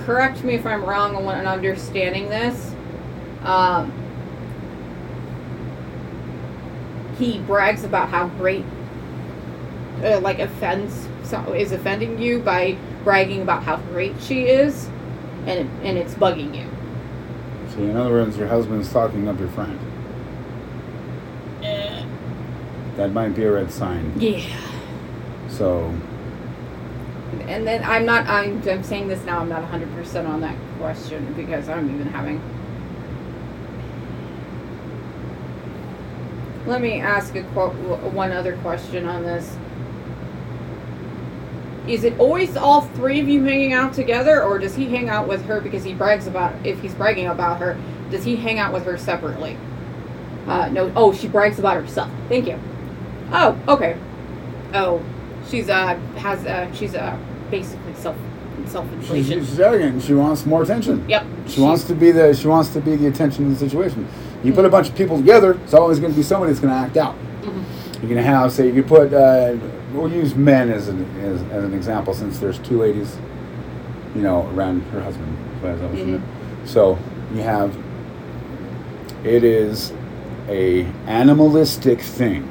correct me if I'm wrong on when understanding this. Um, he brags about how great, uh, like, offends so is offending you by bragging about how great she is, and and it's bugging you. So in other words, your husband's talking up your friend. Uh, that might be a red sign. Yeah. So. And then I'm not, I'm, I'm saying this now, I'm not one hundred percent on that question because I'm even having. Let me ask a quote, one other question on this. Is it always all three of you hanging out together, or does he hang out with her because he brags about, if he's bragging about her, does he hang out with her separately? Uh, no, oh, she brags about herself. Thank you. Oh, okay. Oh. She's uh has uh she's uh basically self self inflation. She's, she's arrogant. She wants more attention. Yep. She, she wants to be the she wants to be the attention in the situation. You mm-hmm. put a bunch of people together, it's always going to be somebody that's going to act out. Mm-hmm. You're going to have say you put uh, we'll use men as an as, as an example since there's two ladies, you know, around her husband. Mm-hmm. So you have it is a animalistic thing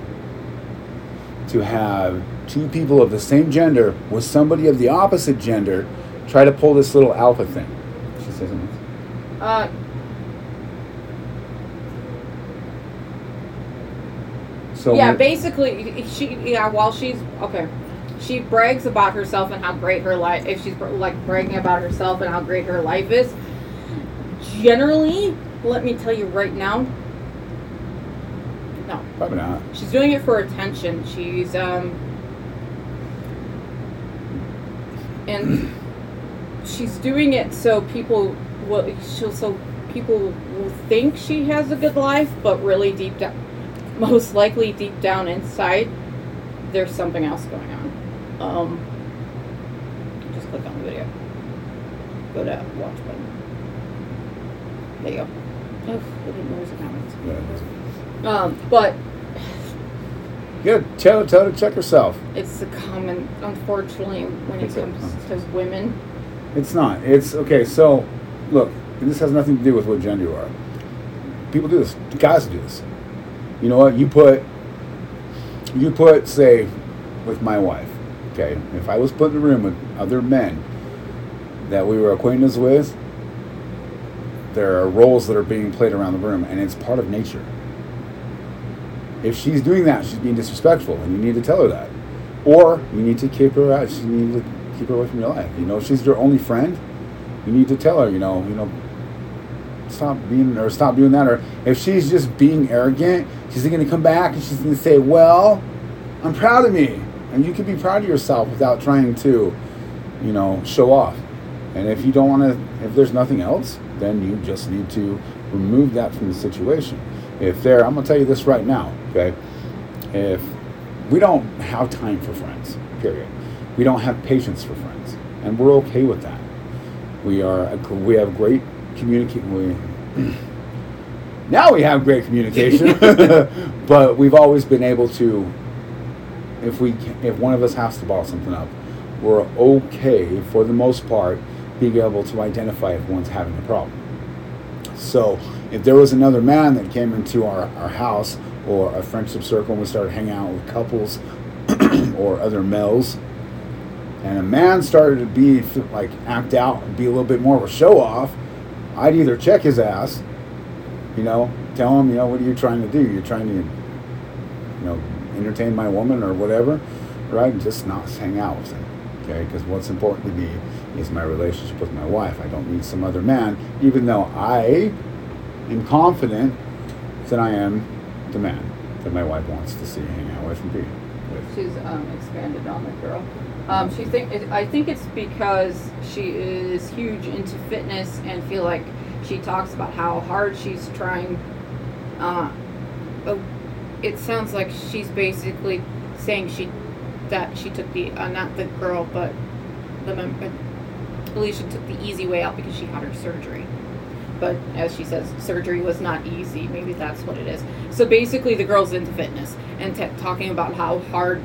to have two people of the same gender with somebody of the opposite gender try to pull this little alpha thing. She says something. Uh, so yeah, basically, she yeah. While she's okay, she brags about herself and how great her life. If she's like bragging about herself and how great her life is, generally, let me tell you right now. No, probably not. She's doing it for attention. She's um. And she's doing it so people will, she'll, so people will think she has a good life, but really deep down, most likely deep down inside, there's something else going on. Um, just click on the video. Go to watch button. There you go. Oh, I didn't notice the comments. Yeah. Um, but. Good. Tell her, tell her to check herself. It's a common, unfortunately, when it comes to women. It's not. It's, okay, so, look, and this has nothing to do with what gender you are. People do this. Guys do this. You know what? You put, you put, say, with my wife, okay, if I was put in a room with other men that we were acquaintances with, there are roles that are being played around the room, and it's part of nature. If she's doing that, she's being disrespectful, and you need to tell her that. Or you need to keep her out. You need to keep her away from your life. You know, if she's your only friend, you need to tell her, you know, you know, stop being or stop doing that. Or if she's just being arrogant, she's going to come back and she's going to say, well, I'm proud of me. And you can be proud of yourself without trying to, you know, show off. And if you don't want to, if there's nothing else, then you just need to remove that from the situation. If there, I'm going to tell you this right now, okay? If we don't have time for friends, period. We don't have patience for friends. And we're okay with that. We are, we have great communication. We, now we have great communication. But we've always been able to, if we, if one of us has to ball something up, we're okay, for the most part, being able to identify if one's having a problem. So if there was another man that came into our, our house or a friendship circle and we started hanging out with couples or other males, and a man started to be like act out and be a little bit more of a show off, I'd either check his ass, you know, tell him, you know, what are you trying to do? You're trying to, you know, entertain my woman or whatever, right? And just not hang out with him. Okay, because what's important to me is my relationship with my wife. I don't need some other man, even though I am confident that I am the man that my wife wants to see, hang out with, and be with. She's um, expanded on the girl. Um, she think it, I think it's because she is huge into fitness and feel like she talks about how hard she's trying. Uh, it sounds like she's basically saying she. That she took the, uh, not the girl, but the member, Alicia took the easy way out because she had her surgery. But as she says, surgery was not easy. Maybe that's what it is. So basically the girl's into fitness and t- talking about how hard,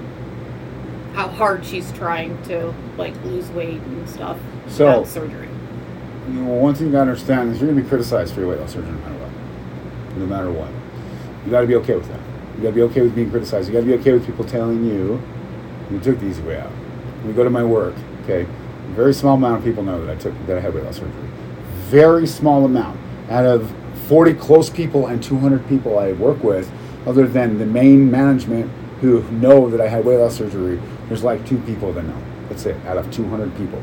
how hard she's trying to like lose weight and stuff so, without surgery. You know, one thing you gotta understand is you're gonna be criticized for your weight loss surgery no matter what. No matter what. You gotta be okay with that. You gotta be okay with being criticized. You gotta be okay with people telling you, we took the easy way out. We go to my work, okay? A very small amount of people know that I took that I had weight loss surgery. Very small amount. Out of forty close people and two hundred people I work with, other than the main management who know that I had weight loss surgery, there's like two people that know. That's it, out of two hundred people.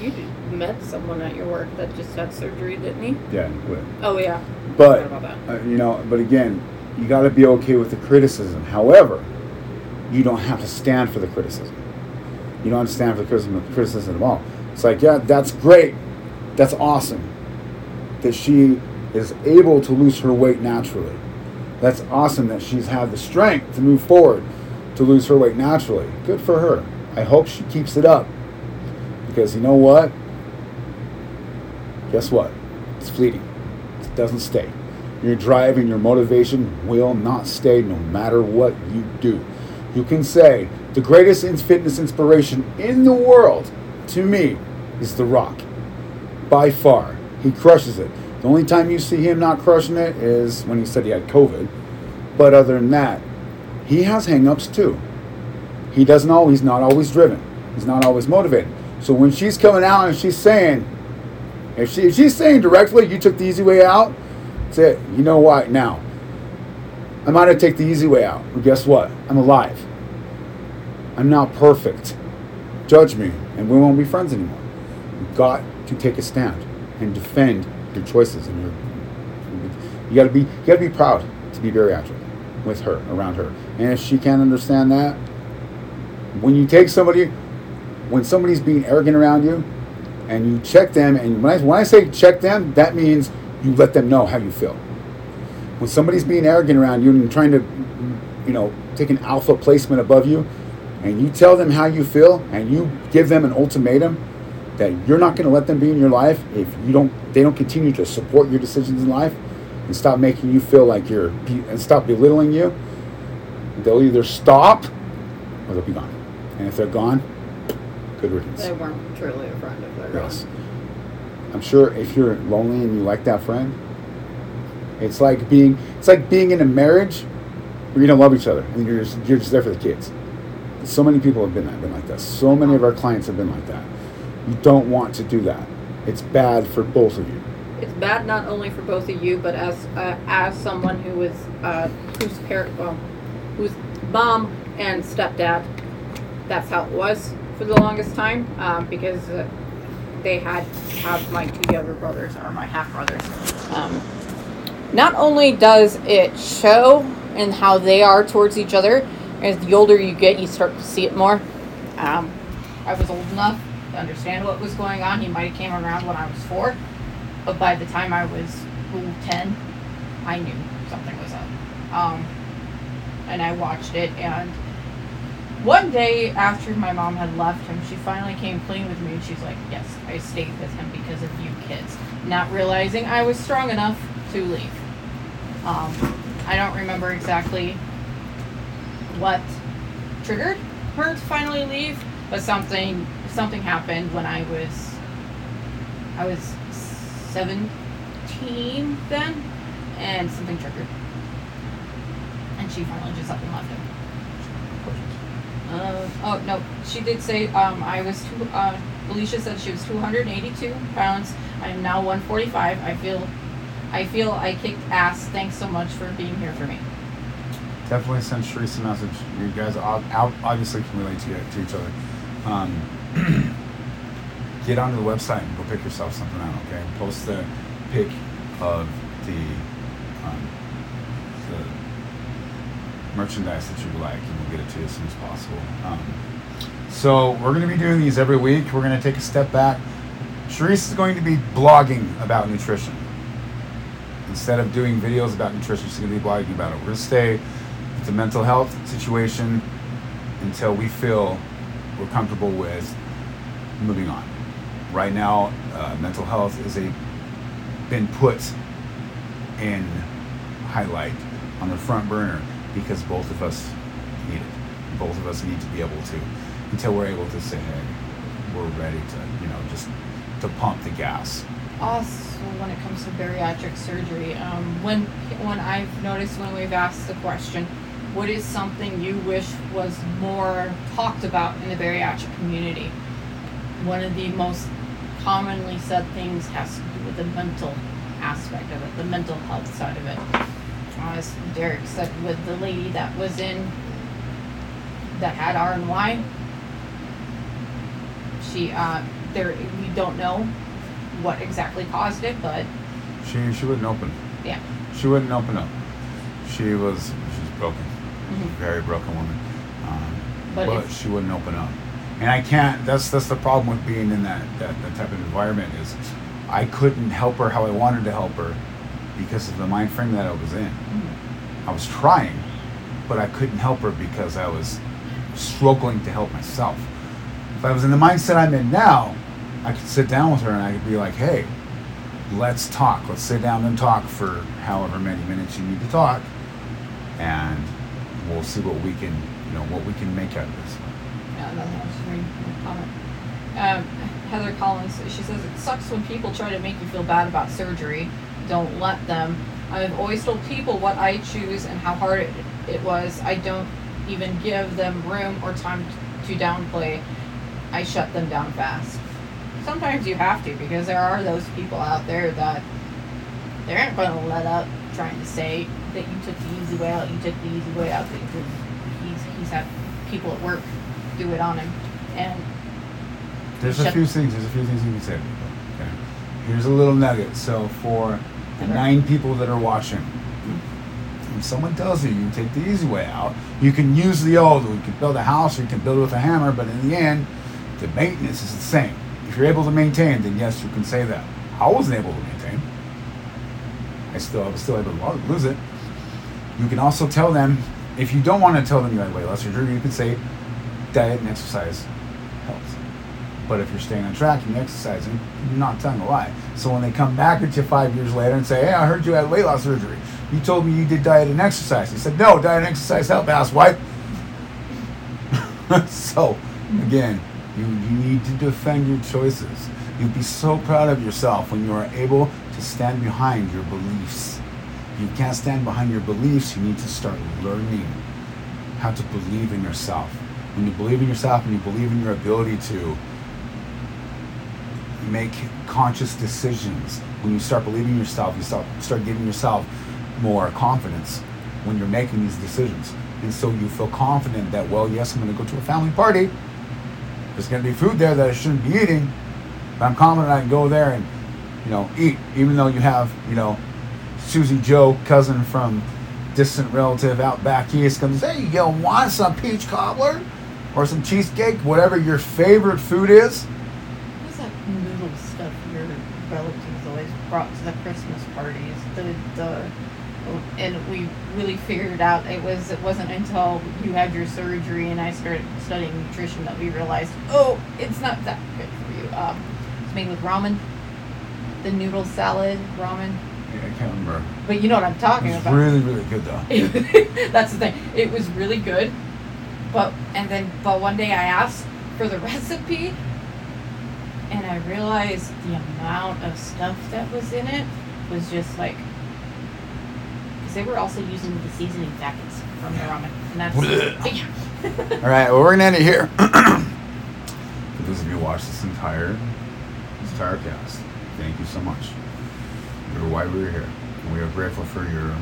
You met someone at your work that just had surgery, didn't he? Yeah, he quit. Oh, yeah. But, about that. Uh, you know, but again, you got to be okay with the criticism. However, you don't have to stand for the criticism. You don't have to stand for the criticism, the criticism at all. It's like, yeah, that's great. That's awesome. That she is able to lose her weight naturally. That's awesome that she's had the strength to move forward to lose her weight naturally. Good for her. I hope she keeps it up. Because you know what? Guess what? It's fleeting. It doesn't stay. Your drive and your motivation will not stay no matter what you do. You can say, the greatest fitness inspiration in the world, to me, is The Rock. By far. He crushes it. The only time you see him not crushing it is when he said he had COVID. But other than that, he has hang-ups too. He doesn't always, not always driven. He's not always motivated. So when she's coming out and she's saying, if, she, if she's saying directly, you took the easy way out, say, you know what, now, I'm out to take the easy way out. But guess what? I'm alive. I'm not perfect. Judge me, and we won't be friends anymore. You've got to take a stand and defend your choices. And your, you got to be, you got to be proud to be bariatric with her, around her. And if she can't understand that, when you take somebody, when somebody's being arrogant around you, and you check them, and when I, when I say check them, that means you let them know how you feel. When somebody's being arrogant around you and trying to, you know, take an alpha placement above you, and you tell them how you feel and you give them an ultimatum that you're not going to let them be in your life if you don't, they don't continue to support your decisions in life and stop making you feel like you're, and stop belittling you, they'll either stop or they'll be gone. And if they're gone, good riddance. They weren't truly a friend if they're yes. gone. I'm sure if you're lonely and you like that friend, It's like being it's like being in a marriage where you don't love each other and you're just, you're just there for the kids. So many people have been that, been like that. So many of our clients have been like that. You don't want to do that. It's bad for both of you. It's bad not only for both of you, but as uh, as someone who is uh, whose parent, well, whose mom and stepdad, that's how it was for the longest time. Um, because uh, they had have my two younger brothers or my half brothers. Um, not only does it show in how they are towards each other, as the older you get, you start to see it more. Um, I was old enough to understand what was going on. He might have came around when I was four, but by the time I was ten, I knew something was up. Um, and I watched it, and one day after my mom had left him, she finally came clean with me, and she's like, yes, I stayed with him because of you kids, not realizing I was strong enough to leave. Um, I don't remember exactly what triggered her to finally leave, but something something happened when I was I was seventeen then, and something triggered, and she finally just up and left him. Uh, oh no, she did say um, I was too, uh, Alicia said she was two hundred eighty-two pounds. I am now one forty-five. I feel I feel I kicked ass. Thanks so much for being here for me. Definitely send Cherise a message. You guys obviously can relate to, to each other. Um, get onto the website and go pick yourself something out, okay? Post the pic of the, um, the merchandise that you like, and we'll get it to you as soon as possible. Um, so we're going to be doing these every week. We're going to take a step back. Cherise is going to be blogging about nutrition. Instead of doing videos about nutrition, she's going to be blogging about it. We're going to stay... It's a mental health situation until we feel we're comfortable with moving on. Right now, uh, mental health is a been put in highlight on the front burner because both of us need it. Both of us need to be able to, until we're able to say, hey, we're ready to, you know, just to pump the gas. Also, when it comes to bariatric surgery, um, when when I've noticed when we've asked the question, what is something you wish was more talked about in the bariatric community? One of the most commonly said things has to do with the mental aspect of it, the mental health side of it. As Derek said, with the lady that was in, that had R and Y, she, uh, there, we don't know what exactly caused it, but she she wouldn't open. Yeah, she wouldn't open up. She was she was broken, mm-hmm. She's a very broken woman. Um, but but she wouldn't open up, and I can't. That's that's the problem with being in that, that that type of environment is I couldn't help her how I wanted to help her because of the mind frame that I was in. Mm-hmm. I was trying, but I couldn't help her because I was struggling to help myself. If I was in the mindset I'm in now, I could sit down with her and I could be like, hey, let's talk. Let's sit down and talk for however many minutes you need to talk, and we'll see what we can, you know, what we can make out of this. Yeah, that's actually a comment. Um, Heather Collins, she says, it sucks when people try to make you feel bad about surgery. Don't let them. I've always told people what I choose and how hard it, it was. I don't even give them room or time to downplay. I shut them down fast. Sometimes you have to, because there are those people out there that they aren't going to let up trying to say that you took the easy way out, you took the easy way out, that you took the easy, he's had people at work do it on him. And there's a few things, there's a few things you can say. Okay. Here's a little nugget. So for the nine people that are watching, when someone tells you you take the easy way out, you can use the old, you can build a house, you can build it with a hammer, but in the end, the maintenance is the same. If you're able to maintain, then yes, you can say that. I wasn't able to maintain. I still, I was still able to lose it. You can also tell them, if you don't want to tell them you had weight loss surgery, you can say diet and exercise helps. But if you're staying on track and you're exercising, you're not telling a lie. So when they come back at you five years later and say, hey, I heard you had weight loss surgery. You told me you did diet and exercise. You said, no, diet and exercise help, asswipe. So, again, You, you need to defend your choices. You'd be so proud of yourself when you are able to stand behind your beliefs. If you can't stand behind your beliefs, you need to start learning how to believe in yourself. When you believe in yourself and you believe in your ability to make conscious decisions, when you start believing in yourself, you start, start giving yourself more confidence when you're making these decisions. And so you feel confident that, well, yes, I'm going to go to a family party. There's going to be food there that I shouldn't be eating, But I'm confident I can go there and, you know, eat, even though you have, you know, Susie Joe, cousin from distant relative out back east, comes, hey, you want some peach cobbler or some cheesecake, whatever your favorite food is. What's that noodle stuff your relatives always brought to the Christmas parties? The, the and we really figured out it was it wasn't until you had your surgery and I started studying nutrition that we realized, oh, it's not that good for you. Um, it's made with ramen, the noodle salad ramen. Yeah, I can't remember. But you know what I'm talking about. It was really, really good, though. That's the thing. It was really good. But and then, but one day I asked for the recipe, and I realized the amount of stuff that was in it was just like, because they were also using the seasoning packets from the ramen. And that's yeah. All right, well, we're gonna end it here. For those of you who watched this entire this entire cast, thank you so much. You're why we were here. And we are grateful for your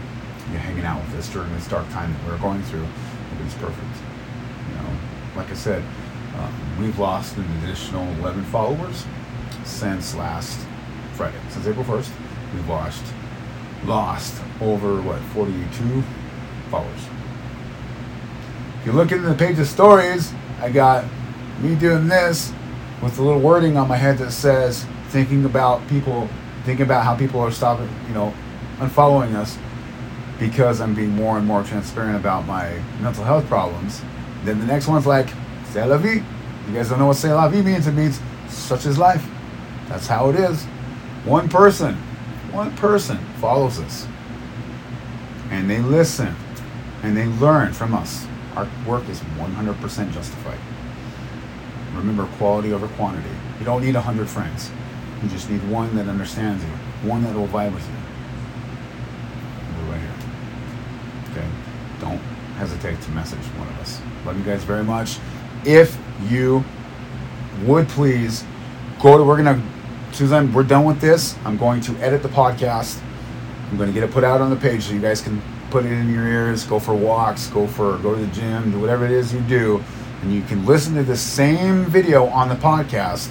you hanging out with us during this dark time that we're going through. It's perfect. You know, like I said, um, we've lost an additional eleven followers since last Friday. Since April first, we've lost lost over what forty-two followers. If you look at the page of stories, I got me doing this with a little wording on my head that says, thinking about people, thinking about how people are stopping, you know, unfollowing us because I'm being more and more transparent about my mental health problems. Then the next one's like, c'est la vie. You guys don't know what c'est la vie means. It means such is life. That's how it is. One person, one person follows us. And they listen. And they learn from us. Our work is one hundred percent justified. Remember, quality over quantity. You don't need one hundred friends. You just need one that understands you. One that will vibe with you. Don't hesitate to message one of us. Love you guys very much. If you would please go to, we're gonna, Suzanne, we're done with this. I'm going to edit the podcast. I'm gonna get it put out on the page so you guys can put it in your ears, go for walks, go for, go to the gym, do whatever it is you do. And you can listen to the same video on the podcast.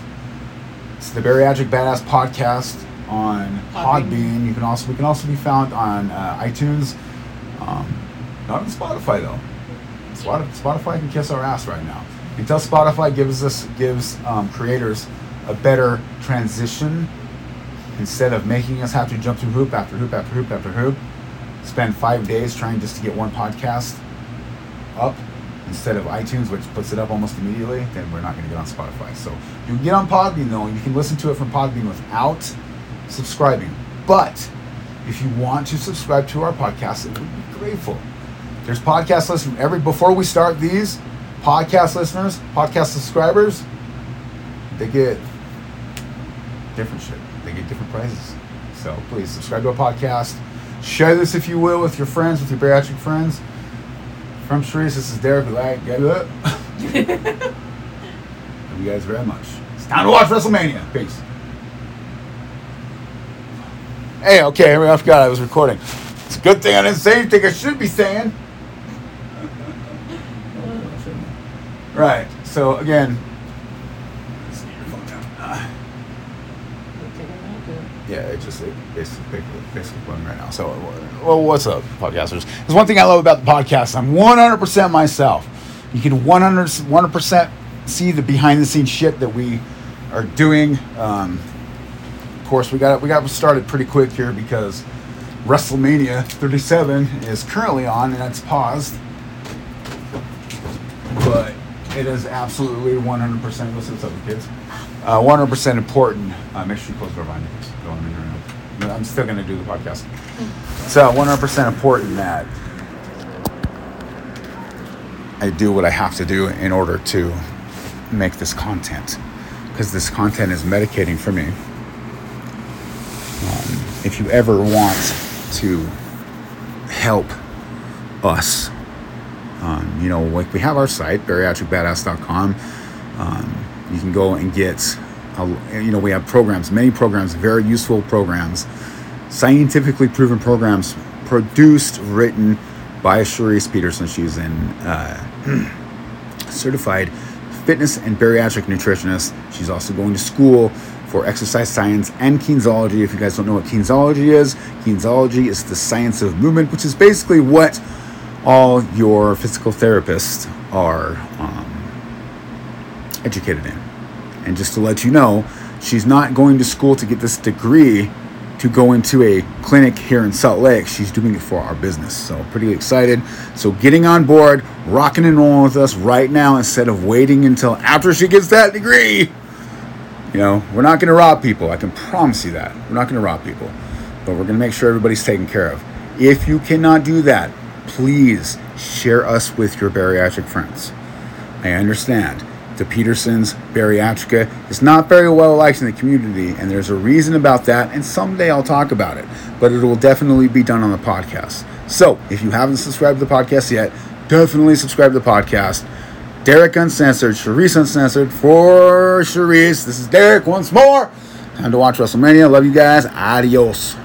It's the Bariatric Badass Podcast on Podbean. Podbean. You can also, we can also be found on uh, iTunes. Um, Not on Spotify though. Spotify can kiss our ass right now. Until Spotify gives us gives um, creators a better transition, instead of making us have to jump through hoop after hoop after hoop after hoop, spend five days trying just to get one podcast up instead of iTunes, which puts it up almost immediately, then we're not going to get on Spotify. So you can get on Podbean though, and you can listen to it from Podbean without subscribing. But if you want to subscribe to our podcast, it would be grateful. There's podcast listeners from every, before we start these, podcast listeners, podcast subscribers, they get different shit. They get different prizes. So please subscribe to our podcast. Share this, if you will, with your friends, with your bariatric friends. From Cherise, this is Derek. Like, get up. Love you guys very much. It's time to watch WrestleMania. Peace. Hey, okay, I forgot I was recording. It's a good thing I didn't say anything I should be saying. Right. So again, let's get your phone down. Uh, yeah, it just it basically basically going right now. So, well, what's up, podcasters? There's one thing I love about the podcast. I'm one hundred percent myself. You can one hundred percent see the behind the scenes shit that we are doing. Um, of course, we got we got started pretty quick here because WrestleMania thirty-seven is currently on, and it's paused. But it is absolutely one hundred percent. Listen to something, kids. Uh, one hundred percent important. Uh, make sure you close the door behind you. Go on in your room. I'm still going to do the podcast. So one hundred percent important that I do what I have to do in order to make this content, because this content is medicating for me. Um, if you ever want to help us, um, you know, like we have our site, bariatric badass dot com. Um, you can go and get, a, you know, we have programs, many programs, very useful programs, scientifically proven programs, produced, written by Cherise Peterson. She's an uh, certified fitness and bariatric nutritionist. She's also going to school for exercise science and kinesiology. If you guys don't know what kinesiology is, kinesiology is the science of movement, which is basically what all your physical therapists are um, educated in. And just to let you know, she's not going to school to get this degree to go into a clinic here in Salt Lake. She's doing it for our business. So pretty excited. So getting on board, rocking and rolling with us right now instead of waiting until after she gets that degree. You know, we're not going to rob people. I can promise you that. We're not going to rob people. But we're going to make sure everybody's taken care of. If you cannot do that, please share us with your bariatric friends. I understand. The Petersons, Bariatrica, is not very well liked in the community, and there's a reason about that, and someday I'll talk about it, but it will definitely be done on the podcast. So, if you haven't subscribed to the podcast yet, definitely subscribe to the podcast. Derrick Uncensored, Cherise Uncensored, for Cherise. This is Derek once more. Time to watch WrestleMania. Love you guys. Adios.